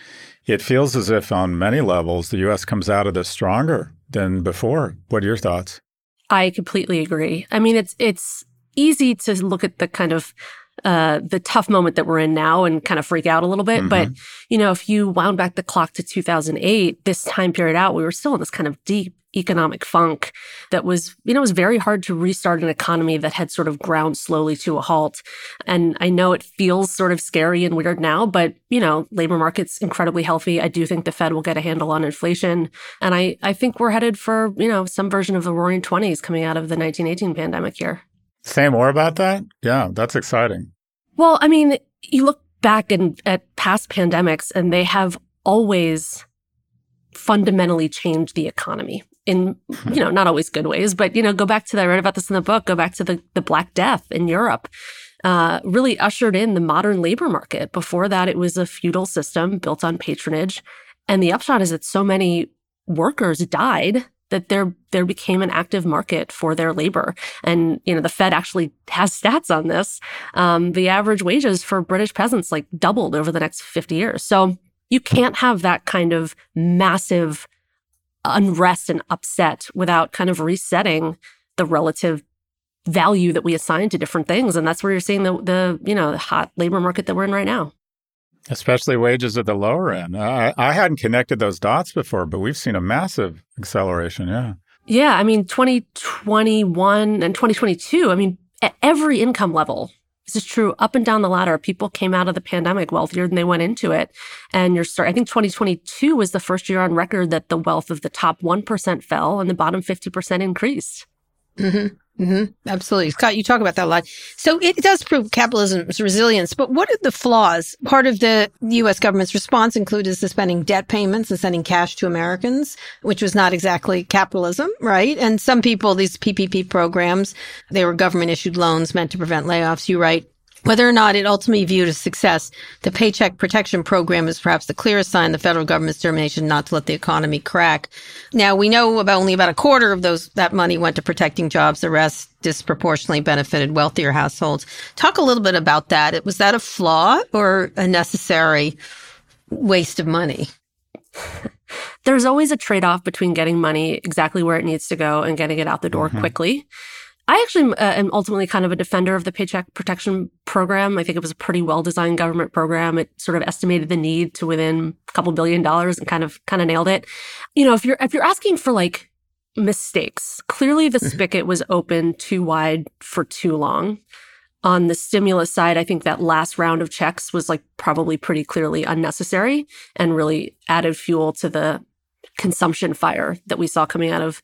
It feels as if on many levels, the U.S. comes out of this stronger than before. What are your thoughts? I completely agree. I mean, it's easy to look at the kind of the tough moment that we're in now and kind of freak out a little bit. But, you know, if you wound back the clock to 2008, this time period out, we were still in this kind of deep economic funk that was, you know, it was very hard to restart an economy that had sort of ground slowly to a halt. And I know it feels sort of scary and weird now, but, you know, labor market's incredibly healthy. I do think the Fed will get a handle on inflation. And I think we're headed for, you know, some version of the roaring 20s coming out of the 1918 pandemic here. Say more about that? Yeah, that's exciting. Well, I mean, you look back at past pandemics and they have always fundamentally changed the economy. In, you know, not always good ways, but, you know, go back to that. I read about this in the book. Go back to the Black Death in Europe. Really ushered in the modern labor market. Before that, it was a feudal system built on patronage. And the upshot is that so many workers died that there became an active market for their labor. And, you know, the Fed actually has stats on this. The average wages for British peasants like doubled over the next 50 years. So you can't have that kind of massive unrest and upset without kind of resetting the relative value that we assign to different things. And that's where you're seeing the you know, the hot labor market that we're in right now. Especially wages at the lower end. I hadn't connected those dots before, but we've seen a massive acceleration, yeah. Yeah, I mean, 2021 and 2022, I mean, at every income level, this is true, up and down the ladder, people came out of the pandemic wealthier than they went into it. And I think 2022 was the first year on record that the wealth of the top 1% fell and the bottom 50% increased. Absolutely. Scott, you talk about that a lot. So it does prove capitalism's resilience, but what are the flaws? Part of the U.S. government's response included suspending debt payments and sending cash to Americans, which was not exactly capitalism, right? And some people, these PPP programs, they were government-issued loans meant to prevent layoffs, you write. Whether or not it ultimately viewed as success, the Paycheck Protection Program is perhaps the clearest sign of the federal government's determination not to let the economy crack. Now, we know about only about a quarter of that money went to protecting jobs. The rest disproportionately benefited wealthier households. Talk a little bit about that. Was that a flaw or a necessary waste of money? There's always a trade-off between getting money exactly where it needs to go and getting it out the door quickly. I actually am ultimately kind of a defender of the Paycheck Protection Program. I think it was a pretty well-designed government program. It sort of estimated the need to within a couple $2 billion and kind of nailed it. You know, if you're asking for like mistakes, clearly the spigot was open too wide for too long. On the stimulus side, I think that last round of checks was like probably pretty clearly unnecessary and really added fuel to the consumption fire that we saw coming out of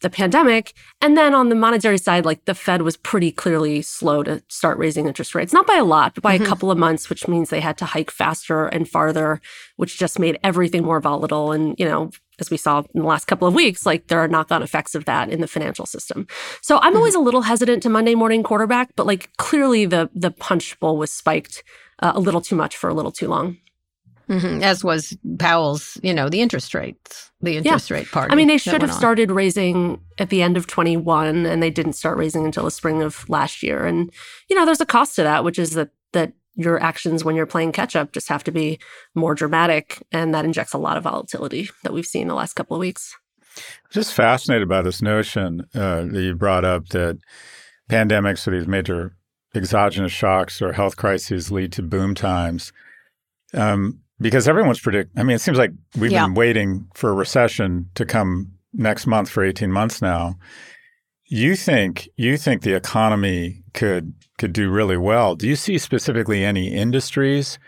the pandemic. And then on the monetary side, like the Fed was pretty clearly slow to start raising interest rates, not by a lot, but by a couple of months, which means they had to hike faster and farther, which just made everything more volatile. And, you know, as we saw in the last couple of weeks, like there are knock-on effects of that in the financial system. So I'm always a little hesitant to Monday morning quarterback, but like clearly the punch bowl was spiked a little too much for a little too long. As was Powell's, you know, the interest rate part. I mean, they should have started raising at the end of 2021, and they didn't start raising until the spring of last year. And, you know, there's a cost to that, which is that your actions when you're playing catch up just have to be more dramatic. And that injects a lot of volatility that we've seen the last couple of weeks. Just fascinated by this notion that you brought up that pandemics or these major exogenous shocks or health crises lead to boom times. Because everyone's predicting, I mean, it seems like we've been waiting for a recession to come next month for 18 months now, you think the economy could do really well. Do you see specifically any industries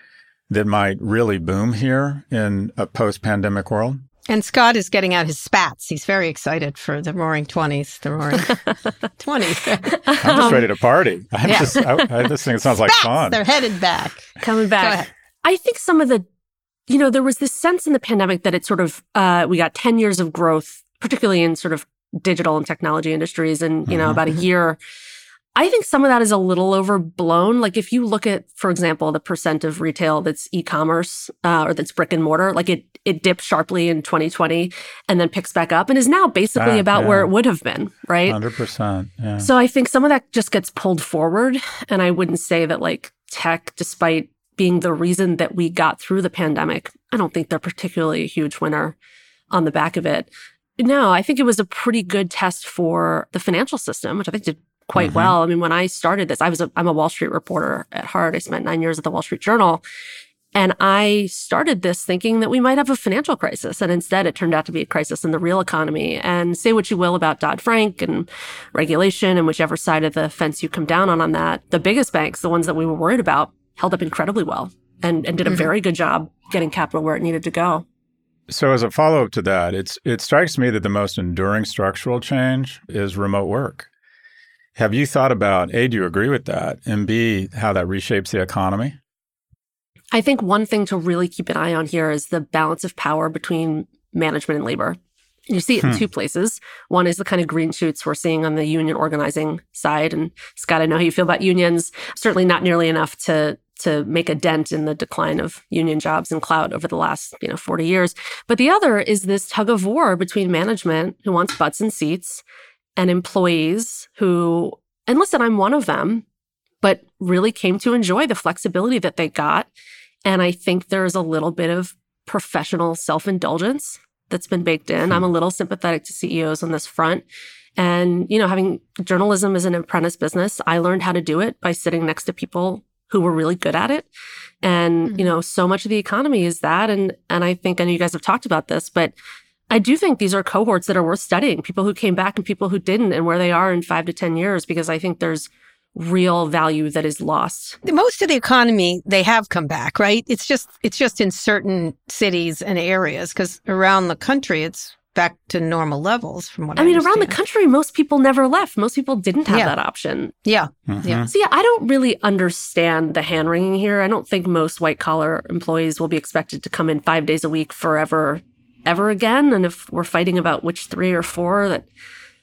that might really boom here in a post-pandemic world? And Scott is getting out his spats. He's very excited for the roaring 20s, the roaring 20s. I'm just ready to party. I just think it sounds like spats, fun. They're headed back. Coming back. I think some of the, you know, there was this sense in the pandemic that it sort of, we got 10 years of growth, particularly in sort of digital and technology industries and, you know, about a year. I think some of that is a little overblown. Like if you look at, for example, the percent of retail that's e-commerce or that's brick and mortar, like it dipped sharply in 2020 and then picks back up and is now basically where it would have been, right? 100%. Yeah. So I think some of that just gets pulled forward. And I wouldn't say that like tech, despite being the reason that we got through the pandemic, I don't think they're particularly a huge winner on the back of it. No, I think it was a pretty good test for the financial system, which I think did quite well. I mean, when I started this, I'm a Wall Street reporter at heart. I spent 9 years at the Wall Street Journal. And I started this thinking that we might have a financial crisis. And instead, it turned out to be a crisis in the real economy. And say what you will about Dodd-Frank and regulation and whichever side of the fence you come down on that, the biggest banks, the ones that we were worried about, held up incredibly well and did a very good job getting capital where it needed to go. So as a follow-up to that, it strikes me that the most enduring structural change is remote work. Have you thought about, A, do you agree with that? And B, how that reshapes the economy? I think one thing to really keep an eye on here is the balance of power between management and labor. You see it in two places. One is the kind of green shoots we're seeing on the union organizing side. And Scott, I know how you feel about unions, certainly not nearly enough to make a dent in the decline of union jobs and clout over the last, 40 years. But the other is this tug of war between management, who wants butts in seats, and employees who, and listen, I'm one of them, but really came to enjoy the flexibility that they got. And I think there's a little bit of professional self-indulgence that's been baked in. I'm a little sympathetic to CEOs on this front. And, having journalism as an apprentice business, I learned how to do it by sitting next to people who were really good at it. And, so much of the economy is that. And I know you guys have talked about this, but I do think these are cohorts that are worth studying, people who came back and people who didn't and where they are in 5 to 10 years, because I think there's real value that is lost. Most of the economy, they have come back, right? It's just in certain cities and areas, because around the country, it's back to normal levels from what I understand. Around the country, most people never left. Most people didn't have that option. Yeah. Mm-hmm. Yeah. So I don't really understand the hand-wringing here. I don't think most white-collar employees will be expected to come in 5 days a week forever ever again. And if we're fighting about which 3 or 4, that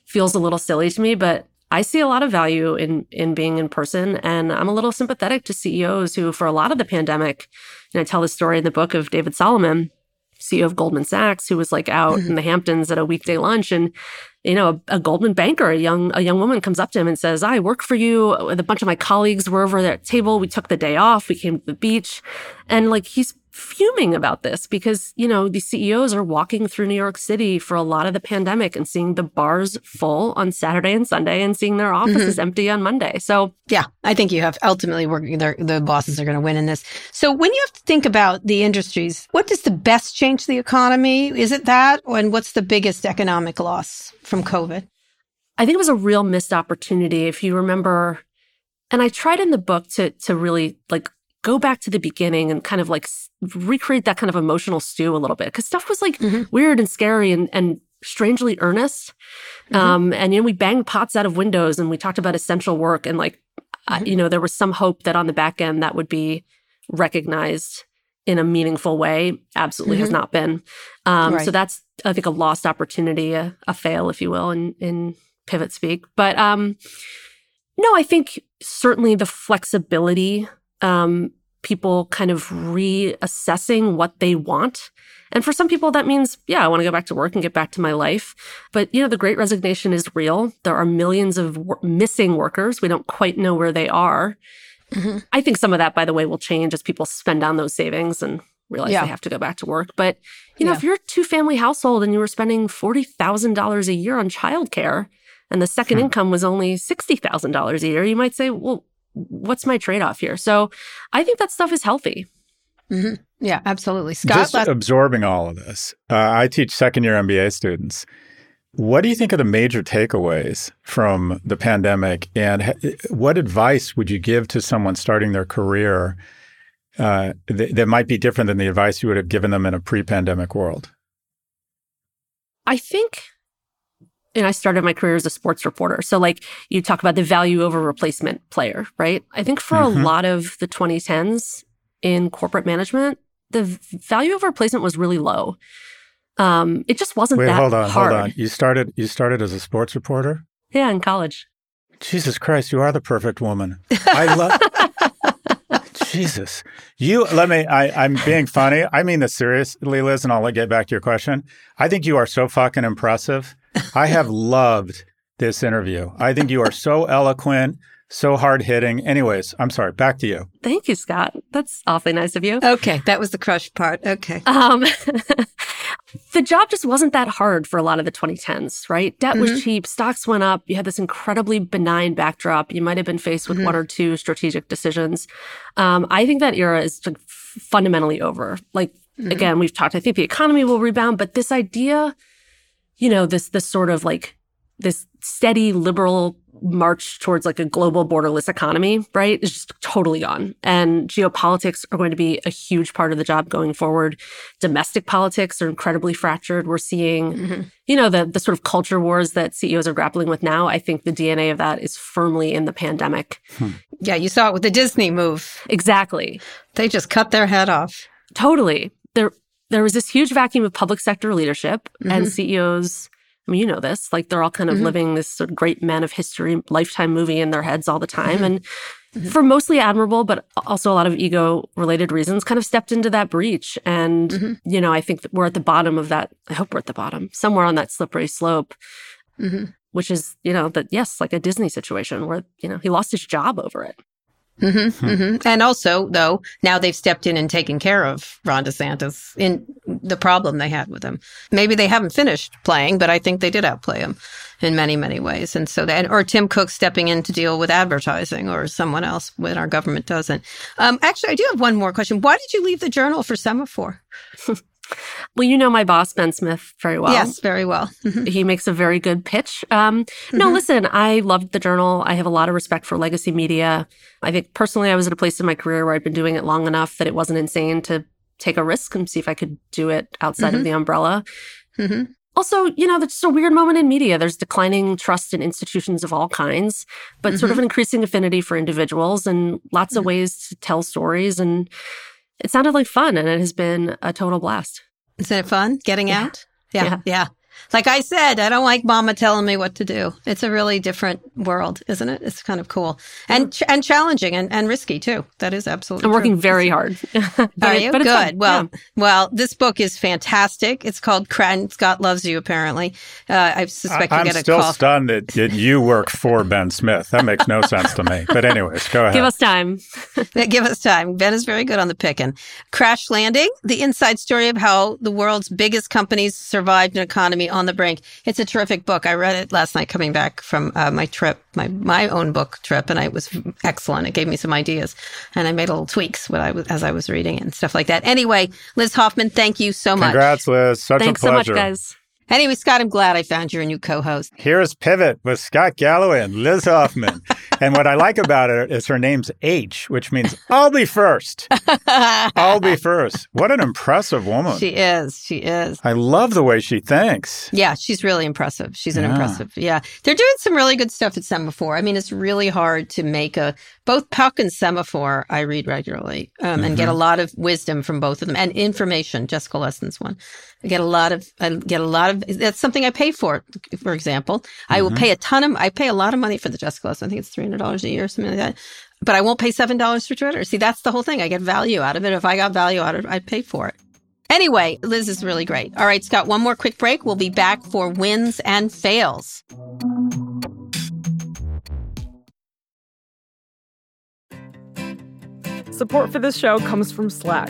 feels a little silly to me. But I see a lot of value in being in person. And I'm a little sympathetic to CEOs who, for a lot of the pandemic, and I tell the story in the book of David Solomon, CEO of Goldman Sachs, who was like out in the Hamptons at a weekday lunch. And, a Goldman banker, a young woman comes up to him and says, I work for you. A bunch of my colleagues were over there at table. We took the day off. We came to the beach. And he's fuming about this because, these CEOs are walking through New York City for a lot of the pandemic and seeing the bars full on Saturday and Sunday and seeing their offices empty on Monday. So, yeah, I think you have ultimately the bosses are going to win in this. So when you have to think about the industries, what does the best change the economy? Is it that? And what's the biggest economic loss from COVID? I think it was a real missed opportunity. If you remember, and I tried in the book to really go back to the beginning and kind of recreate that kind of emotional stew a little bit, because stuff was weird and scary and strangely earnest. And, we banged pots out of windows and we talked about essential work and there was some hope that on the back end that would be recognized in a meaningful way. Absolutely has not been. Right. So that's, I think, a lost opportunity, a fail, if you will, in pivot speak. But no, I think certainly the flexibility, people kind of reassessing what they want. And for some people, that means, I want to go back to work and get back to my life. But, the great resignation is real. There are millions of missing workers. We don't quite know where they are. I think some of that, by the way, will change as people spend down those savings and realize they have to go back to work. But, if you're a 2-family household and you were spending $40,000 a year on childcare and the second income was only $60,000 a year, you might say, well, what's my trade-off here? So I think that stuff is healthy. Yeah, absolutely. Scott? Just absorbing all of this. I teach second-year MBA students. What do you think are the major takeaways from the pandemic, and what advice would you give to someone starting their career that might be different than the advice you would have given them in a pre-pandemic world? I think, and I started my career as a sports reporter. So like you talk about the value over replacement player, right? I think for a lot of the 2010s in corporate management, the value over replacement was really low. It just wasn't that hard. Hold on. You started as a sports reporter? Yeah, in college. Jesus Christ, you are the perfect woman. I love Jesus. I'm being funny. I mean this seriously, Liz, and I'll get back to your question. I think you are so fucking impressive. I have loved this interview. I think you are so eloquent, so hard-hitting. Anyways, I'm sorry. Back to you. Thank you, Scott. That's awfully nice of you. Okay. That was the crush part. Okay. The job just wasn't that hard for a lot of the 2010s, right? Debt was cheap. Stocks went up. You had this incredibly benign backdrop. You might have been faced with one or two strategic decisions. I think that era is like fundamentally over. Like, again, we've talked, I think the economy will rebound, but this idea, you know, this sort of like this steady liberal march towards like a global borderless economy, right, is just totally gone. And geopolitics are going to be a huge part of the job going forward. Domestic politics are incredibly fractured. We're seeing, you know, the sort of culture wars that CEOs are grappling with now. I think the DNA of that is firmly in the pandemic. Yeah, you saw it with the Disney move. Exactly. They just cut their head off. Totally. There was this huge vacuum of public sector leadership and CEOs, I mean, you know this, like they're all kind of living this sort of great men of history lifetime movie in their heads all the time. And for mostly admirable, but also a lot of ego-related reasons, kind of stepped into that breach. And, you know, I think that we're at the bottom of that. I hope we're at the bottom, somewhere on that slippery slope, which is, you know, that, yes, like a Disney situation where, you know, he lost his job over it. And also, though, now they've stepped in and taken care of Ron DeSantis in the problem they had with him. Maybe they haven't finished playing, but I think they did outplay him in many, many ways. And so that, or Tim Cook stepping in to deal with advertising or someone else when our government doesn't. Actually, I do have one more question. Why did you leave the Journal for Semaphore? Well, you know my boss, Ben Smith, very well. Yes, very well. He makes a very good pitch. No, listen, I loved the Journal. I have a lot of respect for legacy media. I think personally I was at a place in my career where I'd been doing it long enough that it wasn't insane to take a risk and see if I could do it outside of the umbrella. Also, you know, that's just a weird moment in media. There's declining trust in institutions of all kinds, but sort of an increasing affinity for individuals and lots of ways to tell stories, and it sounded like fun, and it has been a total blast. Isn't it fun getting out? Yeah. Like I said, I don't like mama telling me what to do. It's a really different world, isn't it? It's kind of cool and and challenging and risky, too. That is absolutely true. I'm working very hard. Are you? But good. Well, well, this book is fantastic. It's called Scott Loves You, apparently. I suspect you get a call. I'm still stunned that you work for Ben Smith. That makes no sense to me. But anyways, go ahead. Give us time. Give us time. Ben is very good on the picking. Crash Landing, the inside story of how the world's biggest companies survived an economy on the brink. It's a terrific book. I read it last night coming back from my trip, my own book trip, and it was excellent. It gave me some ideas, and I made little tweaks as I was reading it and stuff like that. Anyway, Liz Hoffman, thank you so much. Congrats, Liz. Thanks a pleasure. Thanks so much, guys. Anyway, Scott, I'm glad I found your new co-host. Here's Pivot with Scott Galloway and Liz Hoffman. And what I like about it is her name's H, which means I'll be first. I'll be first. What an impressive woman. She is. She is. I love the way she thinks. Yeah, she's really impressive. She's an impressive. Yeah. They're doing some really good stuff at Semaphore. I mean, it's really hard to make both Puck and Semaphore I read regularly and get a lot of wisdom from both of them and information. Jessica Lesson's one. I get a lot of, that's something I pay for example. I will pay I pay a lot of money for the Jessica Lesson. I think it's $300 a year or something like that. But I won't pay $7 for Twitter. See, that's the whole thing. I get value out of it. If I got value out of it, I'd pay for it. Anyway, Liz is really great. All right, Scott, one more quick break. We'll be back for wins and fails. Support for this show comes from Slack.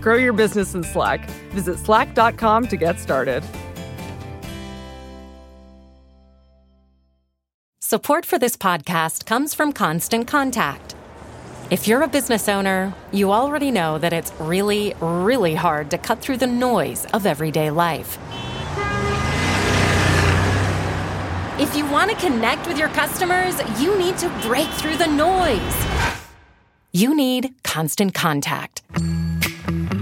Grow your business in Slack. Visit slack.com to get started. Support for this podcast comes from Constant Contact. If you're a business owner, you already know that it's really, really hard to cut through the noise of everyday life. If you want to connect with your customers, you need to break through the noise. You need Constant Contact.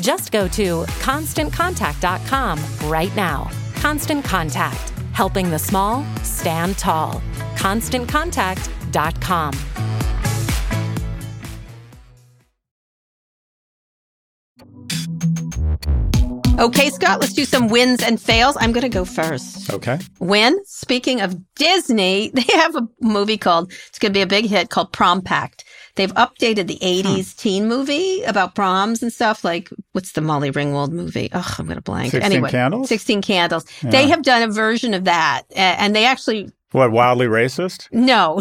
Just go to ConstantContact.com right now. Constant Contact, helping the small stand tall. ConstantContact.com. Okay, Scott, let's do some wins and fails. I'm going to go first. Okay. Win, speaking of Disney, they have a movie called, it's going to be a big hit, called Prom Pact. They've updated the 80s teen movie about proms and stuff. Like, what's the Molly Ringwald movie? Oh, I'm going to blank. 16 Candles. Yeah. They have done a version of that. And they actually... What, wildly racist? No.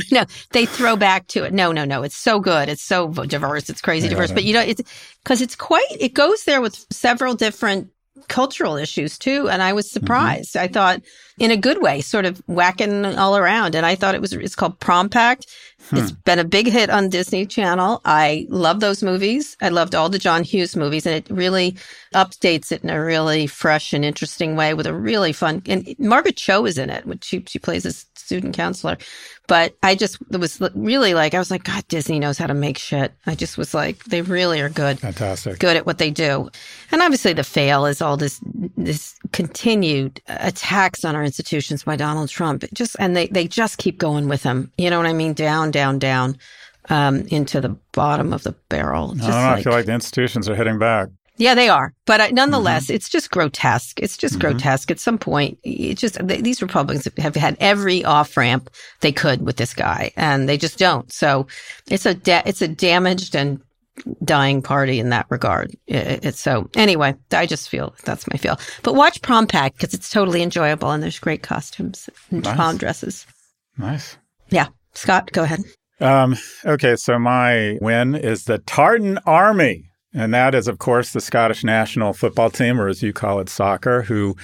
They throw back to it. No. It's so good. It's so diverse. It's crazy diverse. But, you know, it's because it's quite, it goes there with several different cultural issues, too. And I was surprised. Mm-hmm. I thought in a good way, sort of whacking all around. And I thought it's called Prom Pact. It's been a big hit on Disney Channel. I love those movies. I loved all the John Hughes movies, and it really updates it in a really fresh and interesting way with a really fun, and Margaret Cho is in it, which she plays a student counselor. But I just was really like, I was like, God, Disney knows how to make shit. I just was like, they really are good. Fantastic. Good at what they do. And obviously the fail is all this continued attacks on our institutions by Donald Trump. It just, and they just keep going with him. You know what I mean? Down into the bottom of the barrel. Just I feel like the institutions are hitting back. Yeah, they are. But nonetheless, it's just grotesque. At some point, it's just these Republicans have had every off-ramp they could with this guy, and they just don't. So it's a damaged and dying party in that regard. So anyway, I just feel that's my feel. But watch Prom Pact because it's totally enjoyable, and there's great costumes and prom dresses. Nice. Yeah. Scott, go ahead. Okay, so my win is the Tartan Army. And that is, of course, the Scottish national football team, or as you call it, soccer, who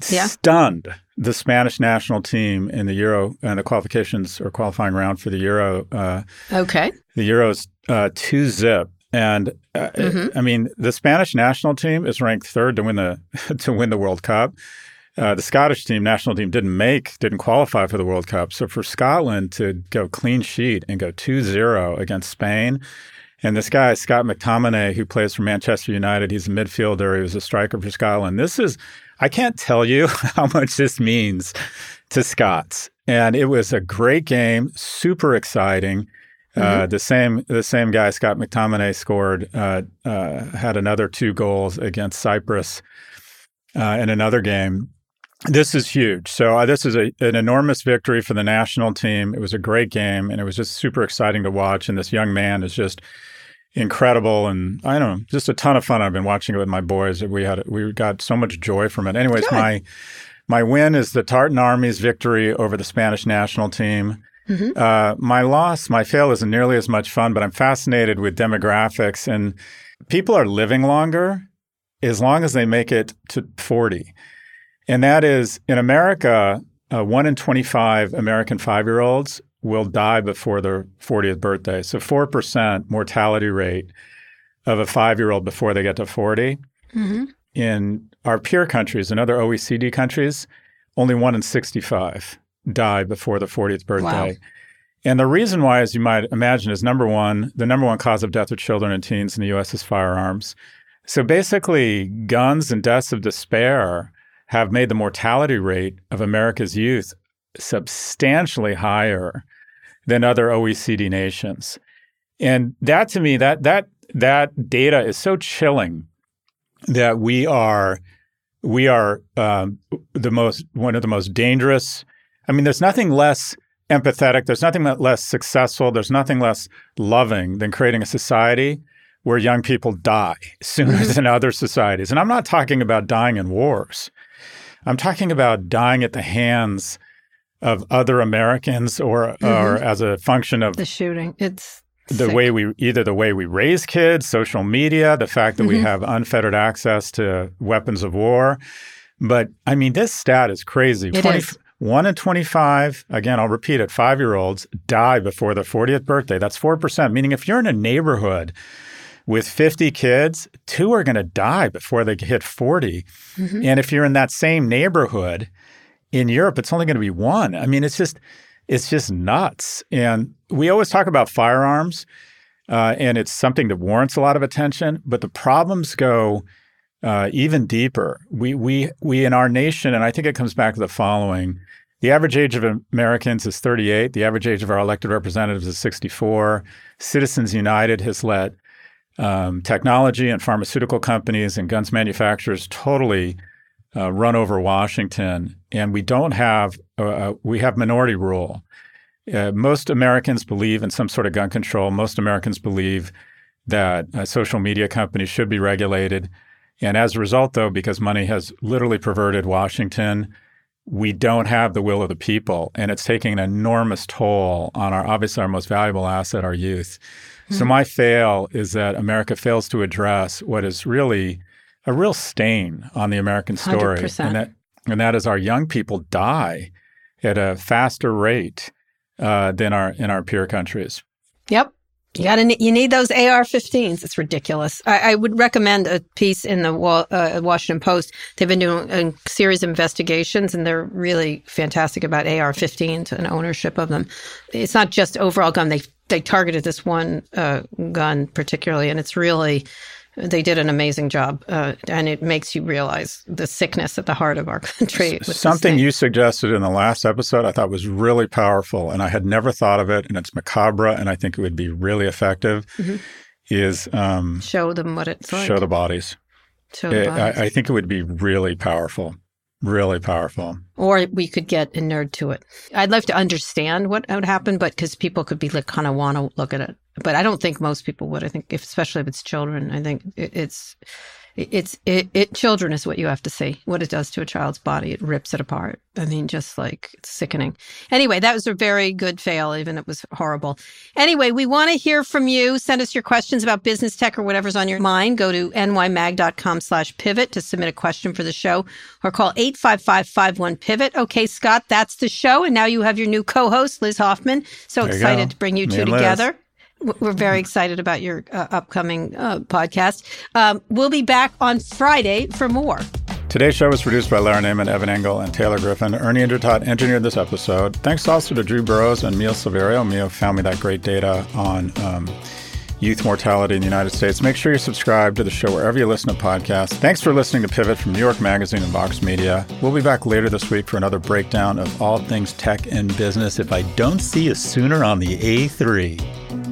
stunned the Spanish national team in the Euro and the qualifications or qualifying round for the Euro. The Euro's 2-0. And I mean, the Spanish national team is ranked third to win the World Cup. The Scottish team, national team, didn't qualify for the World Cup. So for Scotland to go clean sheet and go 2-0 against Spain, and this guy, Scott McTominay, who plays for Manchester United, he's a midfielder, he was a striker for Scotland. I can't tell you how much this means to Scots. And it was a great game, super exciting. The same guy, Scott McTominay, scored, had another 2 goals against Cyprus in another game. This is huge. So this is an enormous victory for the national team. It was a great game, and it was just super exciting to watch. And this young man is just incredible, and I don't know, just a ton of fun. I've been watching it with my boys. We got so much joy from it. Anyways, my win is the Tartan Army's victory over the Spanish national team. My fail isn't nearly as much fun, but I'm fascinated with demographics, and people are living longer as long as they make it to 40. And that is, in America, 1 in 25 American 5-year-olds will die before their 40th birthday. So 4% mortality rate of a 5-year-old before they get to 40. Mm-hmm. In our peer countries, in other OECD countries, only 1 in 65 die before the 40th birthday. Wow. And the reason why, as you might imagine, is the number one cause of death of children and teens in the U.S. is firearms. So basically, guns and deaths of despair have made the mortality rate of America's youth substantially higher than other OECD nations. And that, to me, that data is so chilling that we are one of the most dangerous. I mean, there's nothing less empathetic, there's nothing less successful, there's nothing less loving than creating a society where young people die sooner than other societies. And I'm not talking about dying in wars. I'm talking about dying at the hands of other Americans or as a function of the shooting. It's the way the way we raise kids, social media, the fact that we have unfettered access to weapons of war. But I mean, this stat is crazy. It is. 1 in 25, again, I'll repeat it, 5-year-olds die before their 40th birthday. That's 4%, meaning if you're in a neighborhood with 50 kids, 2 are going to die before they hit 40. Mm-hmm. And if you're in that same neighborhood in Europe, it's only going to be 1. I mean, it's just nuts. And we always talk about firearms, and it's something that warrants a lot of attention, but the problems go even deeper. We in our nation, and I think it comes back to the following: the average age of Americans is 38. The average age of our elected representatives is 64. Citizens United has let technology and pharmaceutical companies and guns manufacturers totally run over Washington, and we don't have we have minority rule. Most Americans believe in some sort of gun control. Most Americans believe that social media companies should be regulated. And as a result, though, because money has literally perverted Washington, we don't have the will of the people. And it's taking an enormous toll on our most valuable asset, our youth. Mm-hmm. So my fail is that America fails to address what is really a real stain on the American story. 100%. And that is our young people die at a faster rate than in our peer countries. Yep. You need those AR-15s. It's ridiculous. I would recommend a piece in the Washington Post. They've been doing a series of investigations, and they're really fantastic about AR-15s and ownership of them. It's not just overall gun. They targeted this one gun particularly, and it's really, they did an amazing job. And it makes you realize the sickness at the heart of our country. Something you suggested in the last episode I thought was really powerful, and I had never thought of it, and it's macabre, and I think it would be really effective, is show them what it's like. Show the bodies. I think it would be really powerful. Really powerful. Or we could get inured to it. I'd love to understand what would happen, but because people could be like, kind of want to look at it. But I don't think most people would. I think, especially if it's children, I think children is what you have to see. What it does to a child's body, it rips it apart. I mean, just like, it's sickening. Anyway, that was a very good fail, even it was horrible. Anyway, we want to hear from you. Send us your questions about business, tech, or whatever's on your mind. Go to nymag.com/pivot to submit a question for the show, or call 855-51-PIVOT. Okay, Scott, that's the show. And now you have your new co-host, Liz Hoffman. So there excited to bring you two together. Liz. We're very excited about your upcoming podcast. We'll be back on Friday for more. Today's show was produced by Lara Naiman, Evan Engel, and Taylor Griffin. Ernie Andertott engineered this episode. Thanks also to Drew Burrows and Mio Silverio. Mio found me that great data on youth mortality in the United States. Make sure you subscribe to the show wherever you listen to podcasts. Thanks for listening to Pivot from New York Magazine and Vox Media. We'll be back later this week for another breakdown of all things tech and business. If I don't see you sooner on the A3...